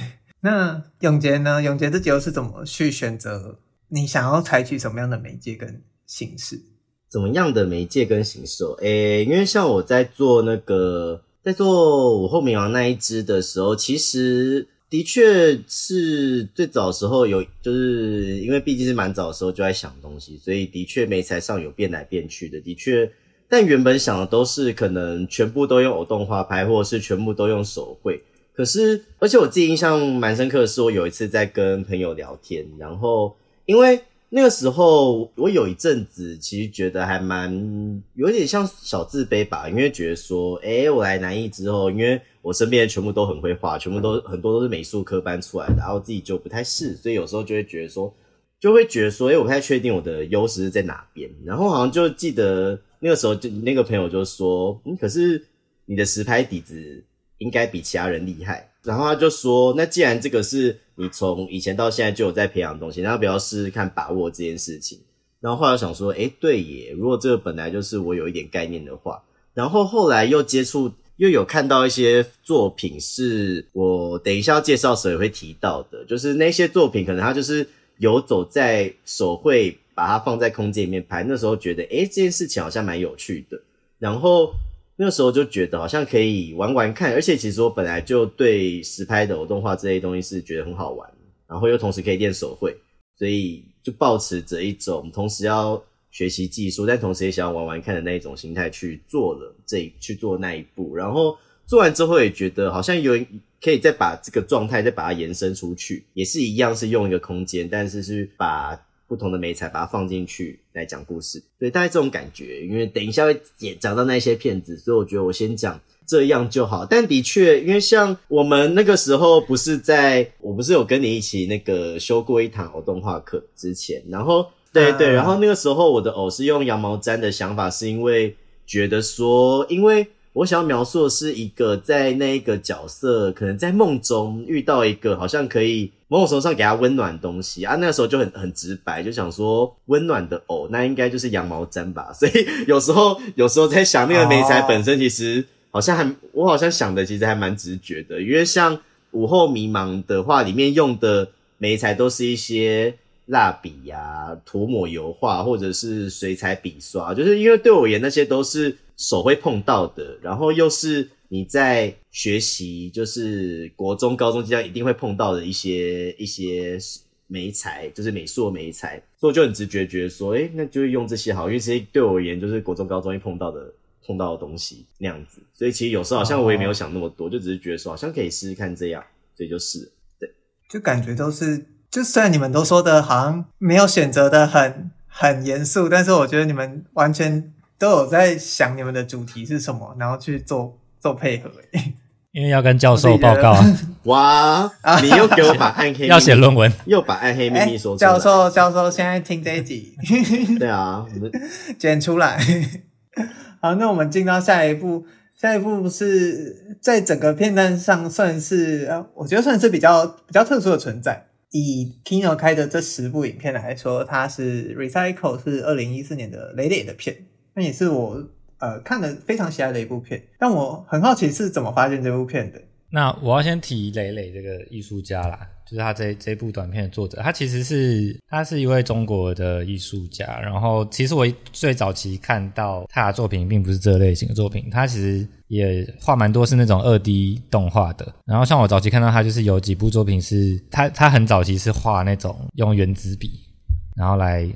那永杰呢？永杰自己又是怎么去选择你想要采取什么样的媒介跟形式？怎么样的媒介跟形式哦？诶，因为像我在做那个，在做午后冥王那一支的时候，其实的确是最早的时候有，就是因为毕竟是蛮早的时候就在想东西，所以的确媒材上有变来变去的，的确，但原本想的都是可能全部都用偶动画拍，或者是全部都用手绘。可是，而且我自己印象蛮深刻的是，我有一次在跟朋友聊天，然后因为那个时候我有一阵子其实觉得还蛮有点像小自卑吧，因为觉得说诶我来南艺之后，因为我身边的全部都很会画，全部都很多都是美术科班出来的，然后自己就不太是，所以有时候就会觉得说就会觉得说诶我不太确定我的优势是在哪边，然后好像就记得那个时候就那个朋友就说嗯，可是你的实拍底子应该比其他人厉害，然后他就说那既然这个是你从以前到现在就有在培养的东西，那不要试试看把握这件事情。然后后来想说诶对耶，如果这个本来就是我有一点概念的话，然后后来又接触又有看到一些作品是我等一下要介绍时也会提到的，就是那些作品可能它就是游走在手绘把它放在空间里面拍，那时候觉得诶这件事情好像蛮有趣的，然后那时候就觉得好像可以玩玩看，而且其实我本来就对实拍的偶动画这类东西是觉得很好玩，然后又同时可以练手绘，所以就抱持着一种同时要学习技术但同时也想要玩玩看的那一种心态去做了这去做那一步，然后做完之后也觉得好像有可以再把这个状态再把它延伸出去，也是一样是用一个空间，但是是把不同的媒材把它放进去来讲故事，对，大概这种感觉。因为等一下会讲到那些片子，所以我觉得我先讲这样就好。但的确因为像我们那个时候不是在我不是有跟你一起那个修过一堂偶动画课之前，然后对对、嗯、然后那个时候我的偶是用羊毛毡的想法，是因为觉得说因为我想要描述的是一个在那个角色可能在梦中遇到一个好像可以某种程度上给他温暖的东西啊，那时候就很很直白，就想说温暖的偶那应该就是羊毛毡吧，所以有时候有时候在想那个媒材本身，其实好像还我好像想的其实还蛮直觉的，因为像午后迷茫的话里面用的媒材都是一些蜡笔啊涂抹油画或者是水彩笔刷，就是因为对我而言那些都是手会碰到的，然后又是你在学习就是国中高中这样一定会碰到的一些一些媒材，就是美术媒材，所以我就很直觉觉得说诶那就用这些好，因为其实对我而言就是国中高中会碰到的碰到的东西那样子，所以其实有时候好像我也没有想那么多，就只是觉得说好像可以试试看这样，所以就试了。对，就感觉都是就虽然你们都说的好像没有选择的很很严肃，但是我觉得你们完全都有在想你们的主题是什么，然后去做做配合，因为要跟教授报告、啊。哇，你又给我把暗黑秘密要写论文，又把暗黑秘密说出来。欸、教授，教授现在听这一集，对啊，我们剪出来。好，那我们进到下一步，下一步是在整个片段上算是呃，我觉得算是比较比较特殊的存在。以 Kino 开的这十部影片来说，它是 Recycle 是二零一四年的雷雷的片。那也是我呃看了非常喜爱的一部片，但我很好奇是怎么发现这部片的。那我要先提蕾蕾这个艺术家啦，就是他这这部短片的作者，他其实是他是一位中国的艺术家。然后其实我最早期看到他的作品并不是这类型的作品，他其实也画蛮多是那种 二 D 动画的。然后像我早期看到他就是有几部作品是他他很早期是画那种用原子笔然后来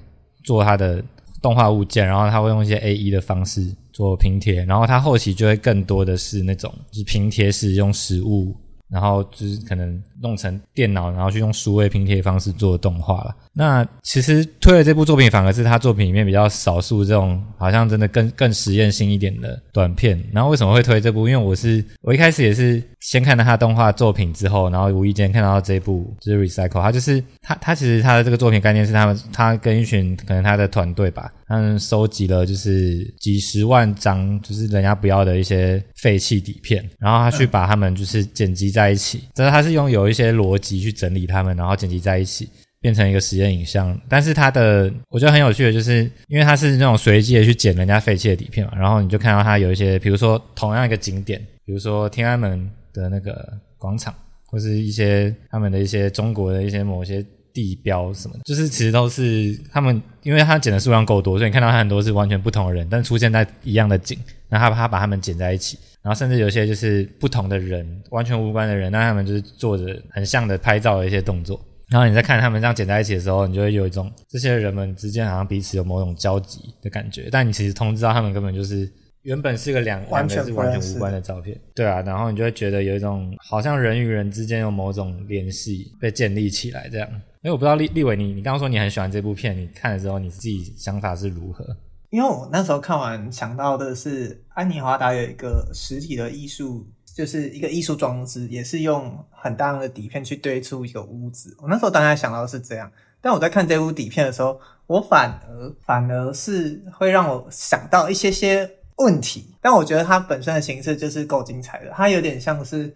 做他的动画物件，然后他会用一些 A E 的方式做拼贴，然后他后期就会更多的是那种就是拼贴式用实物，然后就是可能弄成电脑然后去用数位拼贴方式做动画啦。那其实推了这部作品反而是他作品里面比较少数这种好像真的更更实验性一点的短片。然后为什么会推这部，因为我是我一开始也是先看到他动画作品之后，然后无意间看到这部就是 Recycle。 他就是他他其实他的这个作品概念是他们他跟一群可能他的团队吧，他们收集了就是几十万张就是人家不要的一些废弃底片，然后他去把他们就是剪辑在在一起，但是他是用有一些逻辑去整理他们，然后剪辑在一起变成一个实验影像。但是他的我觉得很有趣的就是因为他是那种随机的去剪人家废弃的底片嘛，然后你就看到他有一些比如说同样一个景点，比如说天安门的那个广场，或是一些他们的一些中国的一些某些地标什么的，就是其实都是他们因为他剪的数量够多，所以你看到他很多是完全不同的人但出现在一样的景，那他他把他们剪在一起，然后甚至有些就是不同的人完全无关的人，那他们就是做着很像的拍照的一些动作，然后你在看他们这样剪在一起的时候，你就会有一种这些人们之间好像彼此有某种交集的感觉，但你其实通知到他们根本就是原本是个两完全是完全无关的照片。对啊，然后你就会觉得有一种好像人与人之间有某种联系被建立起来这样。因为我不知道立立伟你你刚刚说你很喜欢这部片，你看的时候你自己想法是如何？因为我那时候看完想到的是安妮华达有一个实体的艺术，就是一个艺术装置，也是用很大量的底片去堆出一个屋子，我那时候当然想到的是这样。但我在看这部底片的时候，我反而反而是会让我想到一些些问题，但我觉得它本身的形式就是够精彩的，它有点像是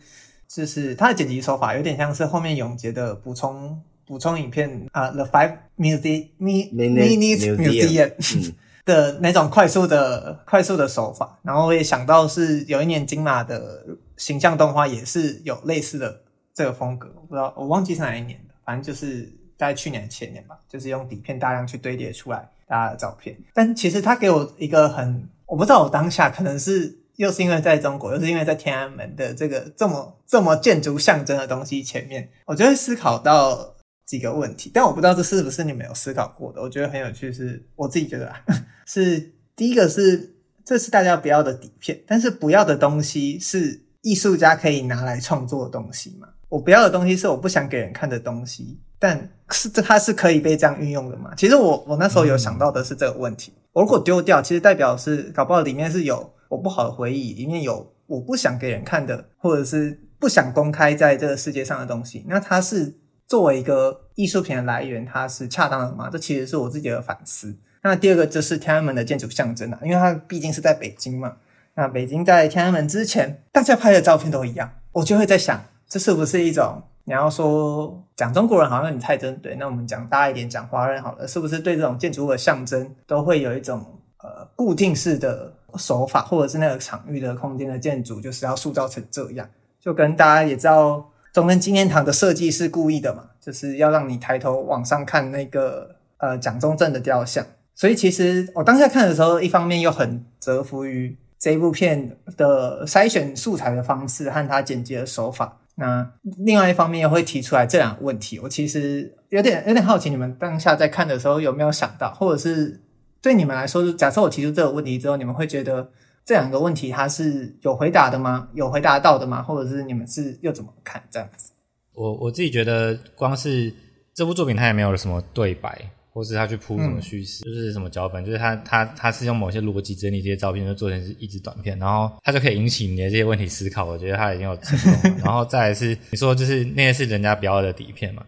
就是它的剪辑手法有点像是后面永杰的补充补充影片啊、呃、The Five Minute Museum, Museum、嗯的那种快速的快速的手法。然后我也想到是有一年金马的形象动画也是有类似的这个风格，我不知道我忘记是哪一年的，反正就是大概去年前年吧，就是用底片大量去堆叠出来大家的照片。但其实他给我一个很，我不知道我当下可能是又是因为在中国，又是因为在天安门的这个这么这么建筑象征的东西前面，我就会思考到几个问题。但我不知道这是不是你们有思考过的，我觉得很有趣，是我自己觉得啊，是第一个是这是大家不要的底片，但是不要的东西是艺术家可以拿来创作的东西嘛？我不要的东西是我不想给人看的东西，但是它是可以被这样运用的嘛？其实我我那时候有想到的是这个问题，我如果丢掉，其实代表是搞不好里面是有我不好的回忆，里面有我不想给人看的，或者是不想公开在这个世界上的东西，那它是作为一个艺术品的来源，它是恰当的吗？这其实是我自己的反思。那第二个就是天安门的建筑象征啊，因为它毕竟是在北京嘛，那北京在天安门之前大家拍的照片都一样，我就会在想这是不是一种，你要说讲中国人好像你太针对，那我们讲大一点讲华人好了，是不是对这种建筑物的象征都会有一种呃固定式的手法，或者是那个场域的空间的建筑就是要塑造成这样，就跟大家也知道中正纪念堂的设计是故意的嘛，就是要让你抬头往上看那个呃蒋中正的雕像。所以其实我当下看的时候，一方面又很折服于这一部片的筛选素材的方式和它剪辑的手法，那另外一方面又会提出来这两个问题。我其实有点有点好奇，你们当下在看的时候有没有想到，或者是对你们来说，假设我提出这个问题之后，你们会觉得这两个问题它是有回答的吗？有回答到的吗？或者是你们是又怎么看这样子？我我自己觉得，光是这部作品它也没有什么对白，或是他去铺什么叙事、嗯、就是什么脚本，就是他他他是用某些逻辑整理这些照片，就做成是一支短片，然后他就可以引起你的这些问题思考，我觉得他已经有成功了。然后再来是你说就是那些是人家不要的底片嘛，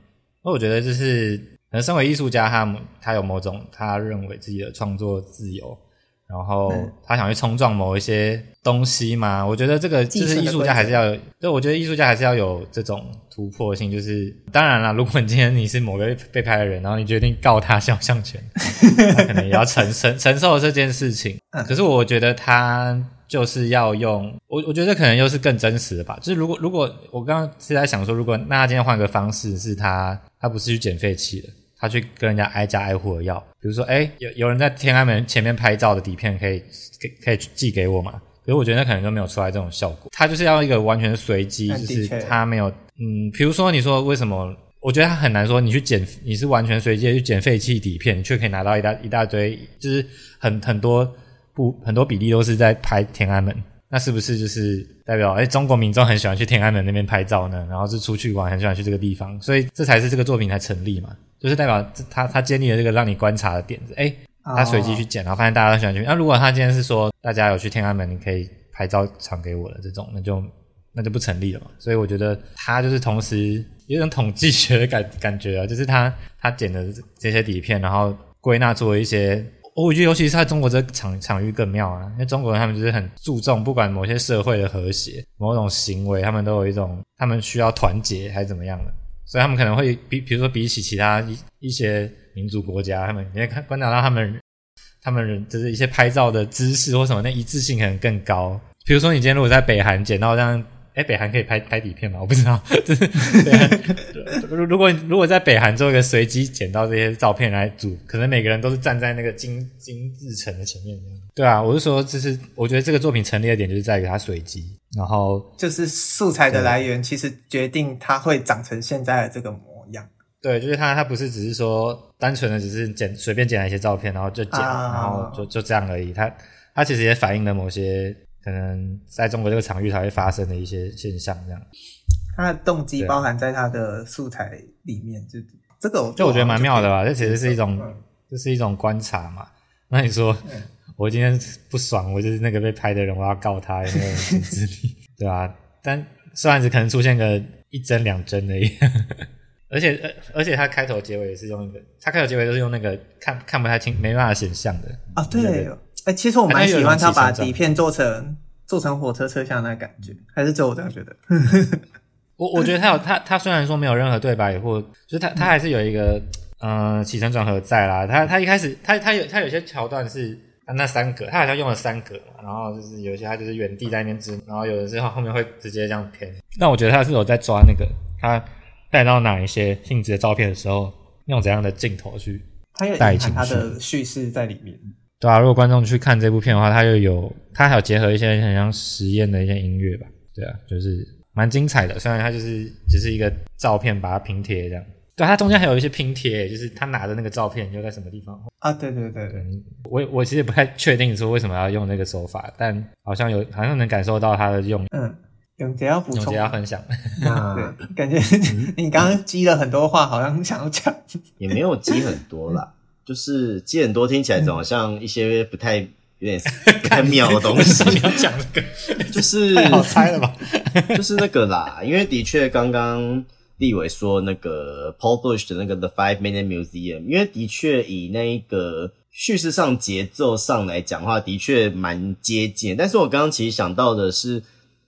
那我觉得就是可能身为艺术家，他他有某种他认为自己的创作自由，然后他想去冲撞某一些东西嘛，我觉得这个就是艺术家还是要有，对，我觉得艺术家还是要有这种突破性。就是当然啦，如果你今天你是某个被拍的人，然后你决定告他肖像权，他可能也要承承承受这件事情。可是我觉得他就是要用，我我觉得可能又是更真实的吧。就是如果如果我刚刚是在想说，如果那他今天换个方式，是他他不是去捡废弃的，他去跟人家挨家挨户的要，比如说，哎，有有人在天安门前面拍照的底片可以可以可以寄给我嘛？可是我觉得那可能就没有出来这种效果。他就是要一个完全随机，就是他没有，嗯，比如说你说为什么？我觉得他很难说，你去捡，你是完全随机的去捡废弃底片，你却可以拿到一大一大堆，就是很很多不很多比例都是在拍天安门。那是不是就是代表诶中国民众很喜欢去天安门那边拍照呢，然后是出去玩很喜欢去这个地方，所以这才是这个作品才成立嘛，就是代表他他建立了这个让你观察的点子，诶他随机去捡，然后发现大家都喜欢去。那、啊、如果他今天是说大家有去天安门你可以拍照传给我的这种，那就那就不成立了嘛。所以我觉得他就是同时有种统计学的感感觉啊，就是他他捡的这些底片然后归纳做一些，我觉得尤其是在中国这个场场域更妙啊，因为中国人他们就是很注重，不管某些社会的和谐某种行为，他们都有一种他们需要团结还是怎么样的，所以他们可能会比比如说比起其他 一, 一些民族国家，他们你会观察到他们他们就是一些拍照的姿势或什么那一致性可能更高。比如说你今天如果在北韩捡到这样，诶北韩可以拍拍底片吗？我不知道，就是如果如果在北韩做一个随机捡到这些照片来组，可能每个人都是站在那个金金日成的前面。对啊，我是说就是我觉得这个作品成立的点就是在于它随机，然后就是素材的来源其实决定它会长成现在的这个模样。对，就是它它不是只是说单纯的只是捡随便捡来一些照片然后就捡、啊、然后就就这样而已，它它其实也反映了某些可能在中国这个场域才会发生的一些现象，这样。他的动机包含在他的素材里面，就这个我就我觉得蛮妙的吧。这其实是一种，这是一种观察嘛。那你说，嗯、我今天不爽，我就是那个被拍的人，我要告他有没有人制力，对吧、啊？但虽然只可能出现个一帧两帧而已，而且而且他开头结尾也是用一个，他开头结尾都是用那个看看不太清、没办法显像的啊，对。对欸、其实我蛮喜欢他把底片做成做成火车车厢的那感觉，还是只有我这样觉得。我我觉得他有他他虽然说没有任何对白，或就是他他还是有一个嗯、呃、起承转合在啦。他他一开始他他有他有些桥段是、啊、那三格，他好像用了三格嘛，然后就是有些他就是原地在那边支，然后有的时候后面会直接这样偏。那我觉得他是有在抓那个他带到哪一些性质的照片的时候，用怎样的镜头去带进去，他的叙事在里面。对啊，如果观众去看这部片的话，他又有他还有结合一些很像实验的一些音乐吧。对啊，就是蛮精彩的，虽然他就是只是一个照片把它拼贴这样。对，他中间还有一些拼贴，就是他拿着那个照片又在什么地方啊？对对对对，我我其实不太确定说为什么要用那个手法，但好像有好像能感受到他的用。嗯，永杰要补充，永杰要分享。啊、对，感觉、嗯、你刚刚积了很多话，好像想要讲，也没有积很多啦，就是积很多听起来总好像一些不太有点不太妙的东西。你要讲这个，就是太好猜了吧？就是那个啦，因为的确刚刚。立委说那个 Paul Bush 的那个 The Five Minute Museum， 因为的确以那个叙事上节奏上来讲的话的确蛮接近，但是我刚刚其实想到的是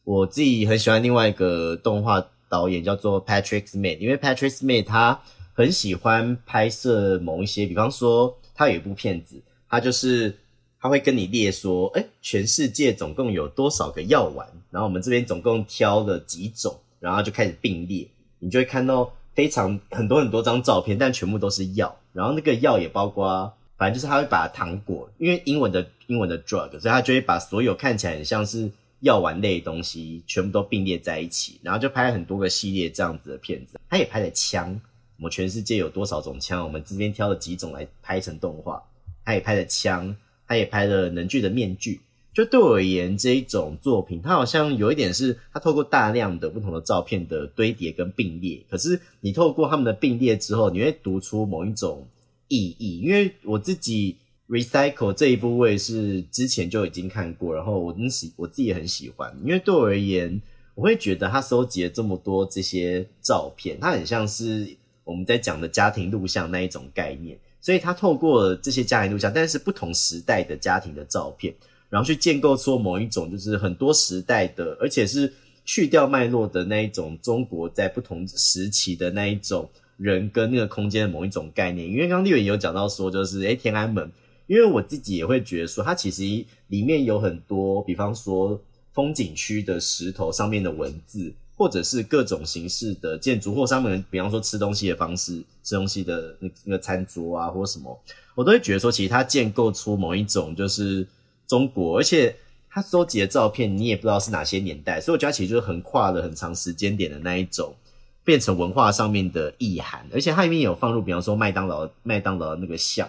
我自己很喜欢另外一个动画导演叫做 Patrick Smith， 因为 Patrick Smith 他很喜欢拍摄某一些，比方说他有一部片子，他就是他会跟你列说诶全世界总共有多少个药丸，然后我们这边总共挑了几种，然后就开始并列，你就会看到非常很多很多张照片，但全部都是药，然后那个药也包括反正就是他会把糖果，因为英文的英文的 drug， 所以他就会把所有看起来很像是药丸类的东西全部都并列在一起，然后就拍很多个系列这样子的片子。他也拍了枪，我们全世界有多少种枪，我们这边挑了几种来拍成动画，他也拍了枪，他也拍了能剧的面具。就对我而言，这一种作品它好像有一点是它透过大量的不同的照片的堆叠跟并列，可是你透过他们的并列之后，你会读出某一种意义。因为我自己 Recycle 这一部我也是之前就已经看过，然后 我, 我自己也很喜欢，因为对我而言我会觉得它收集了这么多这些照片，它很像是我们在讲的家庭录像那一种概念，所以它透过这些家庭录像，但是不同时代的家庭的照片，然后去建构出某一种就是很多时代的，而且是去掉脉络的那一种中国在不同时期的那一种人跟那个空间的某一种概念。因为刚刚立委有讲到说就是诶天安门，因为我自己也会觉得说它其实里面有很多比方说风景区的石头上面的文字，或者是各种形式的建筑，或上面比方说吃东西的方式，吃东西的那个餐桌啊或什么，我都会觉得说其实它建构出某一种就是中国，而且他收集的照片你也不知道是哪些年代，所以我觉得他其实就是横跨了很长时间点的那一种变成文化上面的意涵。而且他里面有放入比方说麦当劳麦当劳的那个像，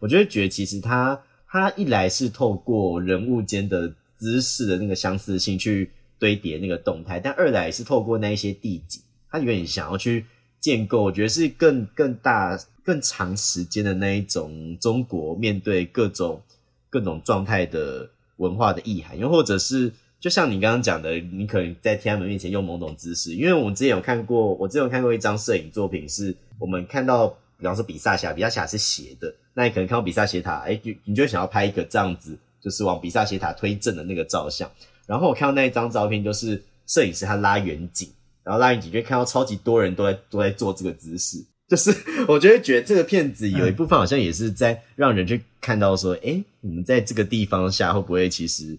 我就会觉得其实他他一来是透过人物间的姿势的那个相似性去堆叠那个动态，但二来也是透过那一些地景，他有点想要去建构我觉得是更更大更长时间的那一种中国面对各种各种状态的文化的意涵。又或者是就像你刚刚讲的，你可能在天安门面前用某种姿势，因为我们之前有看过我之前有看过一张摄影作品，是我们看到比方说比萨斜塔，比萨斜塔是斜的，那你可能看到比萨斜塔诶你就想要拍一个这样子就是往比萨斜塔推正的那个照相，然后我看到那一张照片就是摄影师他拉远景，然后拉远景就看到超级多人都在都在做这个姿势，就是我就会觉得这个片子有一部分好像也是在让人去看到说诶我们在这个地方下会不会其实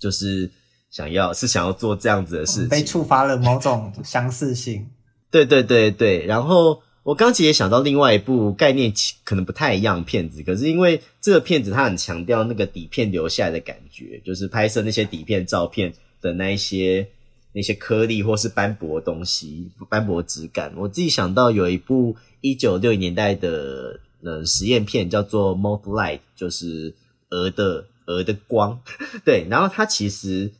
就是想要是想要做这样子的事情，被触发了某种相似性。对对对对，然后我刚其实也想到另外一部概念可能不太一样的片子，可是因为这个片子它很强调那个底片留下来的感觉，就是拍摄那些底片照片的那一些那些颗粒或是斑驳的东西斑驳质感。我自己想到有一部一九六零年代的、呃、实验片叫做 Mothlight， 就是鹅的鹅的光对，然后它其实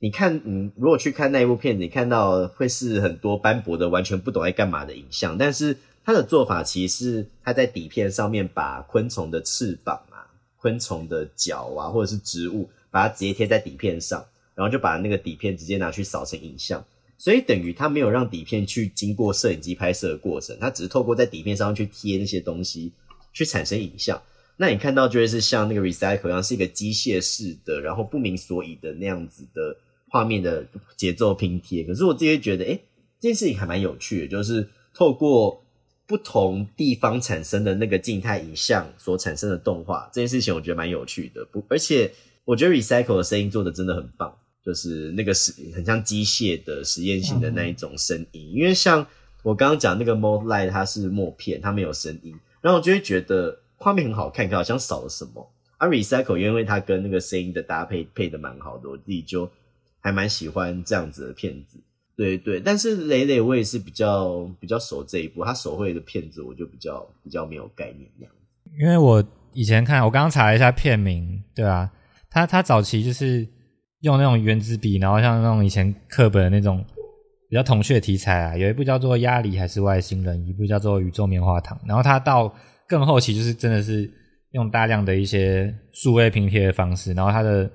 你看你如果去看那一部片子，你看到会是很多斑驳的完全不懂在干嘛的影像，但是它的做法其实是它在底片上面把昆虫的翅膀啊昆虫的脚啊或者是植物把它直接贴在底片上，然后就把那个底片直接拿去扫成影像，所以等于他没有让底片去经过摄影机拍摄的过程，他只是透过在底片上去贴那些东西去产生影像。那你看到就会是像那个 Recycle 一样是一个机械式的然后不明所以的那样子的画面的节奏拼贴。可是我自己会觉得诶这件事情还蛮有趣的，就是透过不同地方产生的那个静态影像所产生的动画，这件事情我觉得蛮有趣的。不而且我觉得 Recycle 的声音做的真的很棒，就是那个很像机械的实验性的那一种声音。因为像我刚刚讲那个 Mothlight 它是默片，它没有声音，然后我就会觉得画面很好看，可好像少了什么。而、啊、Recycle 因为它跟那个声音的搭配配得蛮好的，我自己就还蛮喜欢这样子的片子。对对，但是蕾蕾我也是比较比较熟这一部，他手绘的片子我就比较比较没有概念那样子。因为我以前看，我刚刚查了一下片名，对啊，他他早期就是用那种圆珠笔，然后像那种以前课本的那种比较童趣的题材啊，有一部叫做《鸭梨还是外星人》，一部叫做《宇宙棉花糖》，然后他到更后期就是真的是用大量的一些数位拼贴的方式，然后他的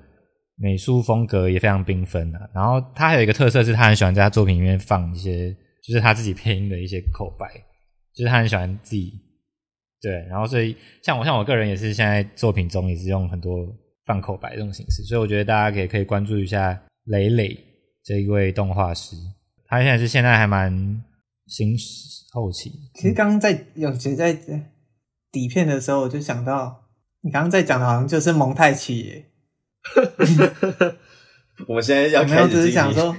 美术风格也非常缤纷啊。然后他还有一个特色是他很喜欢在他作品里面放一些就是他自己配音的一些口白，就是他很喜欢自己，对，然后所以像我像我个人也是现在作品中也是用很多放口白这种形式，所以我觉得大家也可以关注一下蕾蕾这一位动画师，他现在是现在还蛮新后期。其实刚刚在有觉在底片的时候我就想到你刚刚在讲的好像就是蒙太奇耶我现在要开始只是想说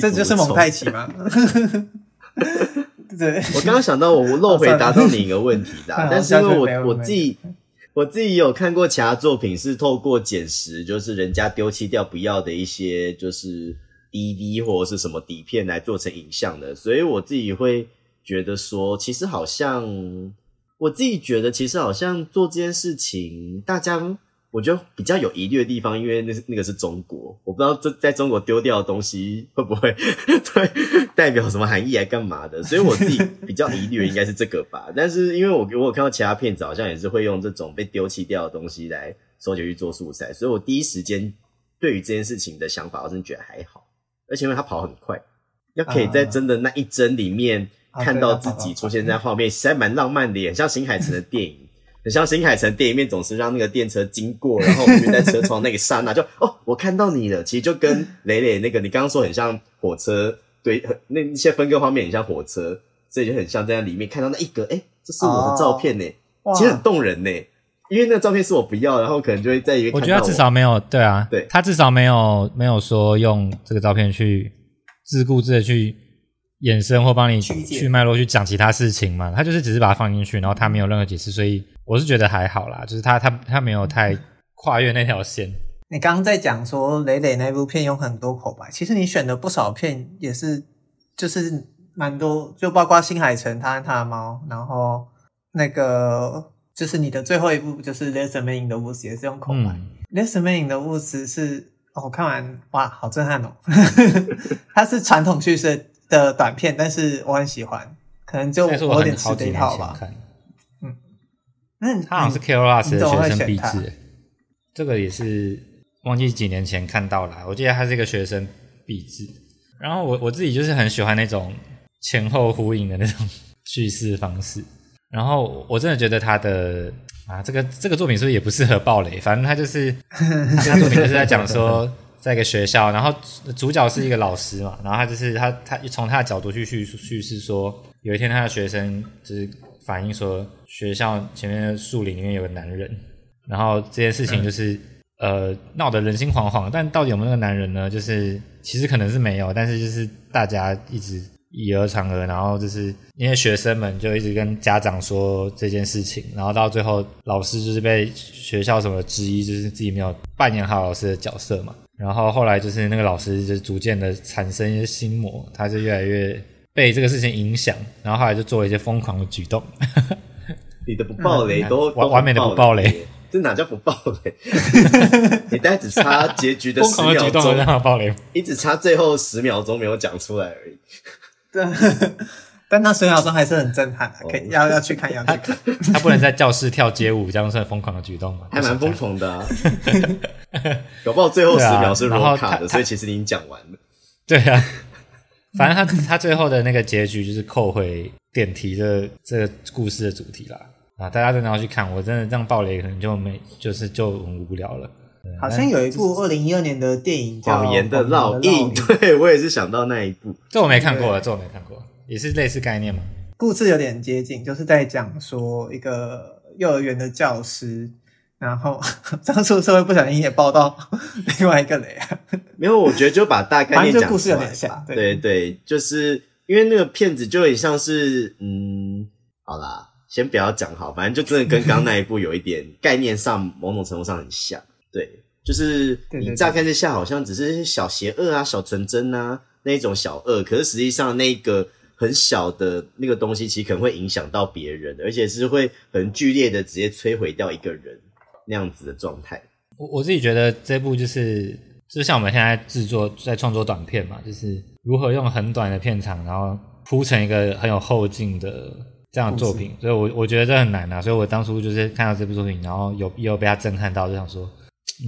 这就是蒙太奇吗对，我刚刚想到我漏回答到你一个问题啦、啊、但是因为 我, 我自己我自己有看过其他作品是透过捡拾就是人家丢弃掉不要的一些就是 D V 或者是什么底片来做成影像的，所以我自己会觉得说其实好像我自己觉得其实好像做这件事情大家我觉得比较有疑虑的地方，因为那那个是中国，我不知道这在中国丢掉的东西会不会对代表什么含义来干嘛的，所以我自己比较疑虑的应该是这个吧。但是因为我我有看到其他片子好像也是会用这种被丢弃掉的东西来收集去做素材，所以我第一时间对于这件事情的想法我真的觉得还好，而且因为它跑很快，要可以在真的那一帧里面看到自己出现在画面，实在蛮浪漫的，很像新海诚的电影。很像新海诚电影面总是让那个电车经过，然后我们就在车窗那个刹那就哦，我看到你了。其实就跟蕾蕾那个你刚刚说很像火车，对，那些分割画面很像火车，所以就很像在里面看到那一格，诶，这是我的照片耶、哦、其实很动人耶，因为那个照片是我不要，然后可能就会在里面看到我。我觉得他至少没有，对啊，对，他至少没有没有说用这个照片去自顾自的去衍生或帮你去脉络去讲其他事情嘛，他就是只是把它放进去，然后他没有任何解释，所以我是觉得还好啦，就是他他他没有太跨越那条线。你刚刚在讲说蕾蕾那部片有很多口白，其实你选的不少片也是就是蛮多，就包括新海诚他和他的猫，然后那个就是你的最后一部就是 There's a Man in the Woods 也是用口白、嗯、There's a Man in the Woods 是、哦、我看完哇好震撼哦它是传统叙事的短片，但是我很喜欢，可能就我有点吃这一套吧。嗯，那他好像是 K O L 的学生壁纸，这个也是忘记几年前看到啦，我记得他是一个学生壁纸。然后我我自己就是很喜欢那种前后呼应的那种叙事方式。然后我真的觉得他的啊，这个这个作品是不是也不适合爆雷？反正他就是他作品就是在讲说。在一个学校，然后主角是一个老师嘛，然后他就是他他从他的角度去叙叙事说，有一天他的学生就是反映说，学校前面的树林里面有个男人，然后这件事情就是、嗯、呃闹得人心惶惶，但到底有没有那个男人呢？就是其实可能是没有，但是就是大家一直以讹传讹，然后就是因为学生们就一直跟家长说这件事情，然后到最后老师就是被学校什么质疑，就是自己没有扮演好老师的角色嘛。然后后来就是那个老师就逐渐的产生一些心魔，他就越来越被这个事情影响，然后后来就做了一些疯狂的举动。你的不爆雷都、嗯、完, 完美的不爆雷，这哪叫不爆雷？你大概只差结局的十秒钟，疯狂的举动让他爆雷，你只差最后十秒钟没有讲出来而已。对，但那十秒钟还是很震撼、啊，可以、oh. 要要去看，要去看。他, 他不能在教室跳街舞，这样算疯狂的举动吗？还蛮疯狂的、啊。搞不好最后十秒是罗卡的、啊、所以其实你已经讲完了。对啊，反正他他最后的那个结局就是扣回点题的这个故事的主题啦。啊，大家真的要去看，我真的这样爆雷可能就没就是就很无聊了。好像有一部二零一二年的电影叫《谎言的烙印》，对，我也是想到那一部。这我没看过了，这我没看过，也是类似概念吗？故事有点接近，就是在讲说一个幼儿园的教师。然后当初社会不小心也爆到另外一个雷啊，没有，我觉得就把大概念讲出来吧。反正这故事有点像，对 对, 对，就是因为那个片子就很像是嗯，好啦先不要讲好，反正就真的跟刚刚那一部有一点概念上某种程度上很像，对，就是你乍看之下好像只是小邪恶啊小纯真啊那一种小恶，可是实际上那个很小的那个东西其实可能会影响到别人，而且是会很剧烈的直接摧毁掉一个人那样子的状态。我我自己觉得这部就是就像我们现在制作在创作短片嘛，就是如何用很短的片场然后铺成一个很有后劲的这样的作品，所以我我觉得这很难啊，所以我当初就是看到这部作品然后有也有被他震撼到，就想说嗯，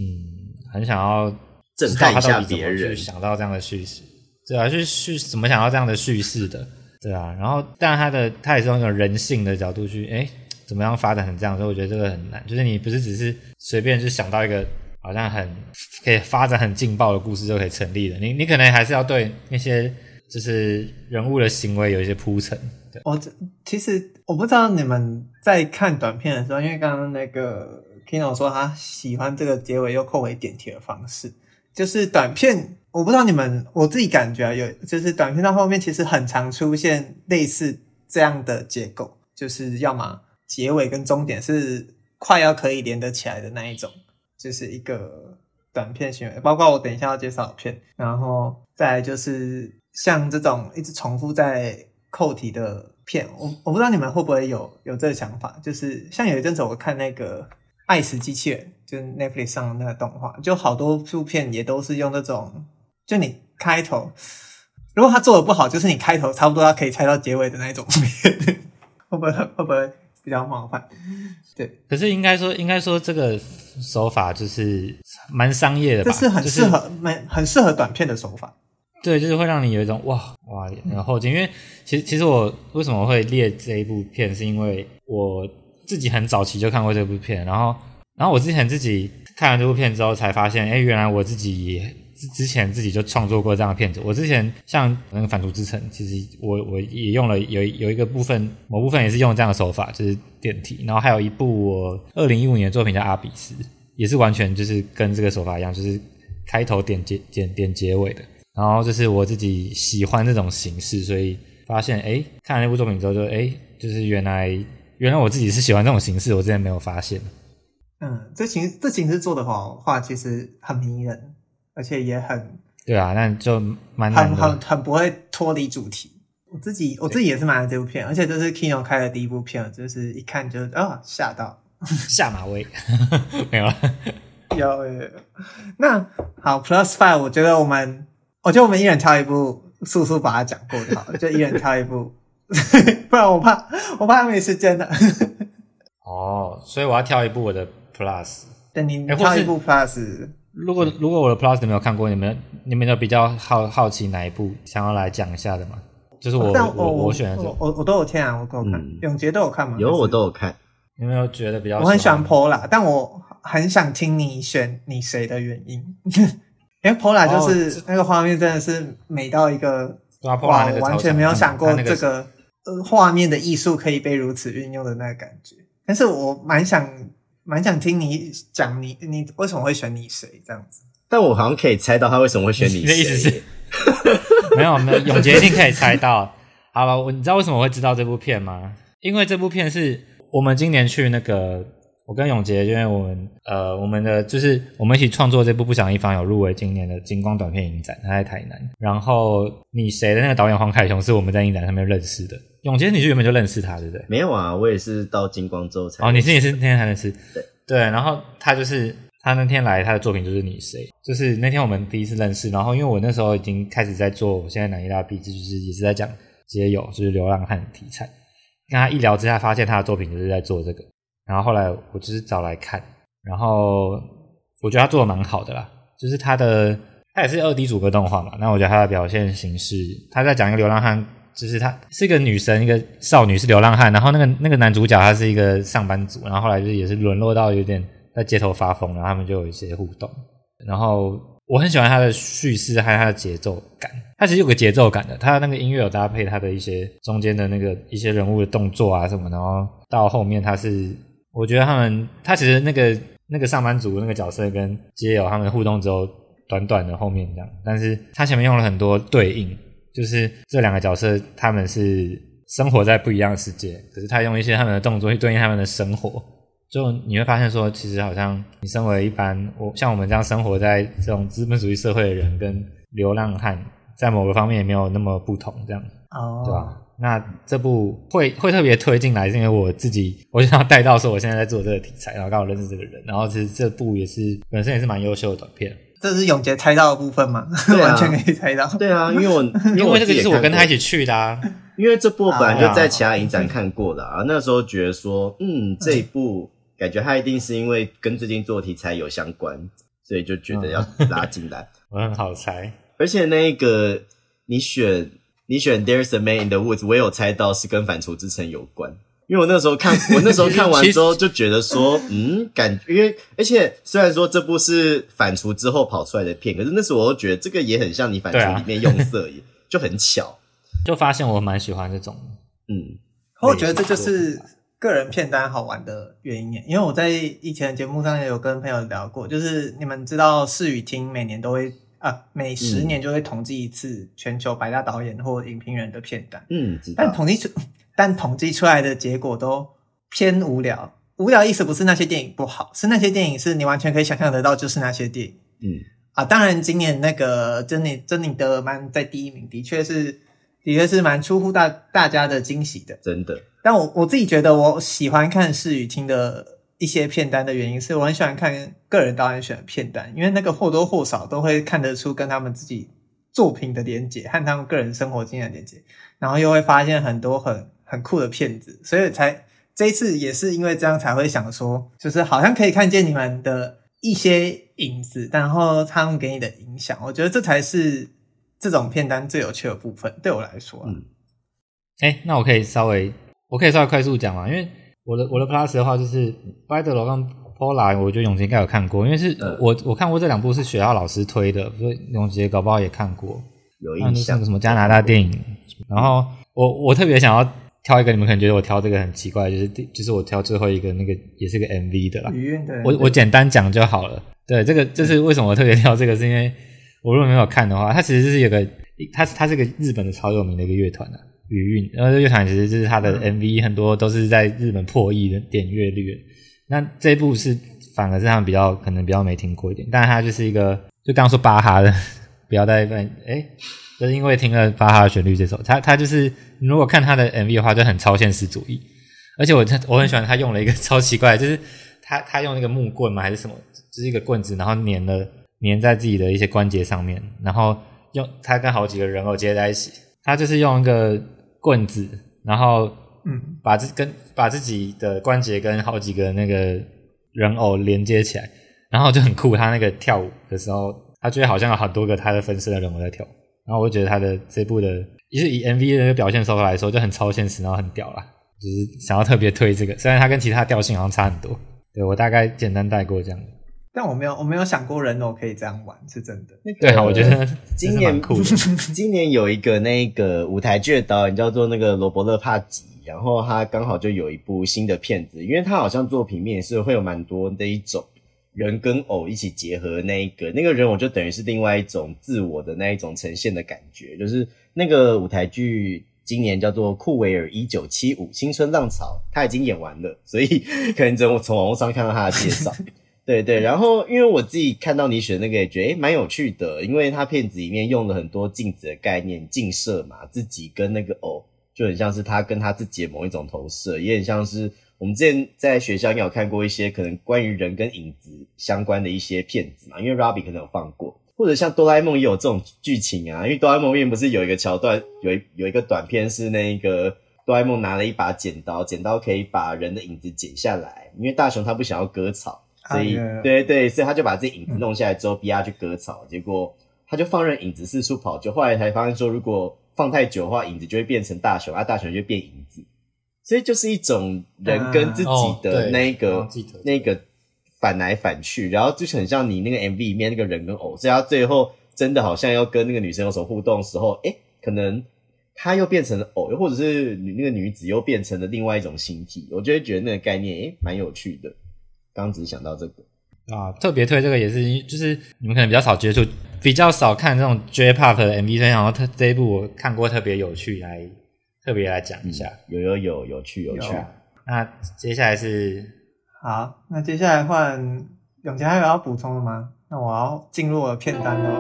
很想要震撼一下别人，想到这样的叙事，对啊，去叙怎么想到这样的叙事的，对啊。然后，但他的他也是用一种人性的角度去，哎，怎么样发展成这样？所以我觉得这个很难，就是你不是只是随便就想到一个好像很可以发展很劲爆的故事就可以成立的，你你可能还是要对那些就是人物的行为有一些铺陈。我、哦、其实我不知道你们在看短片的时候，因为刚刚那个。Kino 说他喜欢这个结尾又扣为点题的方式，就是短片我不知道你们，我自己感觉有就是短片到后面其实很常出现类似这样的结构，就是要么结尾跟终点是快要可以连得起来的那一种，就是一个短片行为，包括我等一下要介绍的片，然后再来就是像这种一直重复在扣题的片，我我不知道你们会不会有有这个想法，就是像有一阵子我看那个爱死机器人，就是 Netflix 上的那个动画，就好多部片也都是用这种，就你开头如果他做的不好，就是你开头差不多他可以猜到结尾的那一种片会不会会不会比较麻烦？对，可是应该说应该说这个手法就是蛮商业的吧，这是很适合、就是、蛮很适合短片的手法，对，就是会让你有一种哇哇很后劲。因为其实其实我为什么会列这一部片，是因为我自己很早期就看过这部片，然后然后我之前自己看完这部片之后才发现，诶，原来我自己之前自己就创作过这样的片子。我之前像那个反刍之城，其实我我也用了有有一个部分某部分也是用这样的手法，就是点题。然后还有一部我二零一五年的作品叫阿比斯，也是完全就是跟这个手法一样，就是开头点结点点结尾的。然后就是我自己喜欢这种形式，所以发现诶，看完那部作品之后就诶，就是原来原来我自己是喜欢这种形式，我之前没有发现。嗯，这形这形式做的话话其实很迷人，而且也很对啊，但就蛮难的，很很很不会脱离主题。我自己我自己也是买了这部片，而且这是 Kino 开的第一部片，就是一看就啊吓、哦、到下马威，没有了，有有有。那好 ，Plus Five， 我觉得我们我觉得我们一人挑一部，速速把它讲过就好，就一人挑一部。不然我怕我怕没时间了哦，所以我要挑一部我的 plus， 等你挑一部 plus。如果如果我的 plus 你没有看过，你们你们有比较好好奇哪一部想要来讲一下的吗？就是我、哦、我 我, 我选的，我我我都有看啊，我都有看、嗯，永杰都有看吗？有，我都有看。你们有觉得比较？我很喜欢 Paula， 但我很想听你选你谁的原因，因为 Paula 就是、哦、那个画面真的是美到一个，哇，我完全没有想过这个。呃，画面的艺术可以被如此运用的那个感觉，但是我蛮想蛮想听你讲你你为什么会选你谁这样子。但我好像可以猜到他为什么会选你谁。你的意思是？没有没有，永杰一定可以猜到。好了，你知道为什么我会知道这部片吗？因为这部片是我们今年去那个，我跟永杰，因为我们呃我们的就是我们一起创作这部《不想一方》有入围今年的金光短片影展，他在台南。然后你谁的那个导演黄凯雄是我们在影展上面认识的。永杰，你是原本就认识他，对不对？没有啊，我也是到金光之后才。哦，你是也是那天才认识。对对，然后他就是他那天来，他的作品就是你谁，就是那天我们第一次认识。然后因为我那时候已经开始在做，我现在南艺大毕制，就是也是在讲街友，就是流浪汉题材。跟他一聊之下，发现他的作品就是在做这个。然后后来我就是找来看，然后我觉得他做的蛮好的啦，就是他的他也是 二 D 主格动画嘛，那我觉得他的表现形式，他在讲一个流浪汉。就是她是一个女生，一个少女是流浪汉，然后那个那个男主角他是一个上班族，然后后来就也是沦落到有点在街头发疯，然后他们就有一些互动。然后我很喜欢他的叙事还有他的节奏感，他其实有个节奏感的，他那个音乐有搭配他的一些中间的那个一些人物的动作啊什么，然后到后面他是我觉得他们他其实那个那个上班族那个角色跟街友他们互动之后短短的后面这样，但是他前面用了很多对应。就是这两个角色他们是生活在不一样的世界，可是他用一些他们的动作去对应他们的生活，就你会发现说其实好像你身为一般我像我们这样生活在这种资本主义社会的人跟流浪汉在某个方面也没有那么不同这样、oh. 对吧？那这部会会特别推进来是因为我自己我想要带到说我现在在做这个题材，然后刚好认识这个人，然后其实这部也是本身也是蛮优秀的短片。这是永杰猜到的部分吗？啊、完全可以猜到。对啊，因为我因为这个就是我跟他一起去的啊。因为这部本来就在其他影展看过的啊，那时候觉得说嗯这一部感觉他一定是因为跟最近做题材有相关，所以就觉得要拉进来。我很好猜。而且那个你选你选 There's a Man in the Woods， 我有猜到是跟反刍之城有关，因为我那时候看我那时候看完之后就觉得说嗯感觉因为而且虽然说这部是反刍之后跑出来的片，可是那时候我觉得这个也很像你反刍里面用色也、啊、就很巧，就发现我蛮喜欢这种嗯，我觉得这就是个人片单好玩的原因耶，因为我在以前的节目上也有跟朋友聊过，就是你们知道视与厅每年都会啊，每十年就会统计一次全球百大导演或影评人的片单。嗯，但统计出但统计出来的结果都偏无聊。无聊的意思不是那些电影不好，是那些电影是你完全可以想象得到，就是那些电影。嗯，啊，当然今年那个珍妮珍妮德曼在第一名，的确是的确是蛮出乎大大家的惊喜的，真的。但我我自己觉得，我喜欢看视与听的一些片单的原因是我很喜欢看个人导演选的片单，因为那个或多或少都会看得出跟他们自己作品的连结和他们个人生活经验的连结，然后又会发现很多很很酷的片子，所以才这一次也是因为这样才会想说就是好像可以看见你们的一些影子，然后他们给你的影响，我觉得这才是这种片单最有趣的部分对我来说、啊嗯欸、那我可以稍微我可以稍微快速讲嘛，因为我的我的 plus 的话就是《Blade Runner》跟《Paula》，我觉得永杰应该有看过，因为是、呃、我我看过这两部是学校老师推的，所以永杰搞不好也看过，有印象。什么加拿大电影？然后我我特别想要挑一个，你们可能觉得我挑这个很奇怪，就是就是我挑最后一个那个也是个 M V 的啦。我我简单讲就好了。对，这个就是为什么我特别挑这个，是因为我如果没有看的话，它其实是有个它它是个日本的超有名的一个乐团的、啊。余韵，然后乐团其实就是他的 M V 很多都是在日本破亿的点阅率，那这一部是反而是他们比较可能比较没听过一点，但他就是一个就刚刚说巴哈的不要再诶就是因为听了巴哈的旋律这首，他他就是如果看他的 M V 的话就很超现实主义，而且我我很喜欢他用了一个超奇怪，就是他他用那个木棍嘛还是什么，就是一个棍子然后粘了粘在自己的一些关节上面，然后用他跟好几个人偶接在一起，他就是用一个棍子，然后把自跟把自己的关节跟好几个那个人偶连接起来，然后就很酷。他那个跳舞的时候，他觉得好像有很多个他的分身的人偶在跳舞，然后我觉得他的这部的，就是以 M V 的表现手法来说，就很超现实，然后很屌啦。就是想要特别推这个，虽然他跟其他调性好像差很多。对，我大概简单带过这样。但我没有我没有想过人偶可以这样玩，是真的。对啊，我觉得今年酷的。今年有一个那个舞台剧的导演叫做那个罗伯勒帕吉，然后他刚好就有一部新的片子，因为他好像作品面是会有蛮多的一种人跟偶一起结合，那一个那个人偶就等于是另外一种自我的那一种呈现的感觉，就是那个舞台剧。今年叫做库维尔一九七五青春浪潮，他已经演完了，所以可能只能从网络上看到他的介绍。对对，然后因为我自己看到你选那个也觉得诶蛮有趣的，因为他片子里面用了很多镜子的概念，镜射嘛，自己跟那个偶就很像是他跟他自己的某一种投射，也很像是我们之前在学校应该有看过一些可能关于人跟影子相关的一些片子嘛，因为 Robbie 可能有放过，或者像哆啦 A 梦也有这种剧情啊，因为哆啦 A 梦面不是有一个桥段，有一有一个短片是那个哆啦 A 梦拿了一把剪刀，剪刀可以把人的影子剪下来，因为大雄他不想要割草。所以，对对，所以他就把自己影子弄下来之后，逼他去割草，结果他就放任影子四处跑，就后来才发现说，如果放太久的话，影子就会变成大熊，啊，大熊就变影子，所以就是一种人跟自己的那个、啊哦、那个反来反去，然后就是很像你那个 M V 里面那个人跟偶，所以他最后真的好像要跟那个女生有什么互动的时候，诶，可能他又变成了偶，或者是那个女子又变成了另外一种形体，我就会觉得那个概念诶蛮有趣的。刚只想到这个啊，特别推这个也是，就是你们可能比较少接触比较少看这种 J-pop 的 M V， 然后这一部我看过特别有趣，来特别来讲一下。嗯、有有有有趣有趣。那接下来是好，那接下来换永杰，还有要补充的吗？那我要进入我的片单了。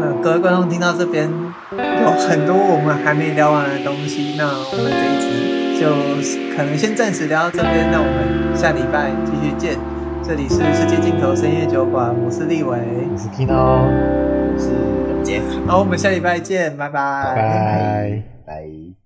那各位观众听到这边，有很多我们还没聊完的东西，那我们这一集就可能先暂时聊到这边，那我们下礼拜继续见。这里是世界尽头深夜酒馆，我是立伟，我是 Kino， 我是永杰，好，我们下礼拜见，拜拜，拜拜。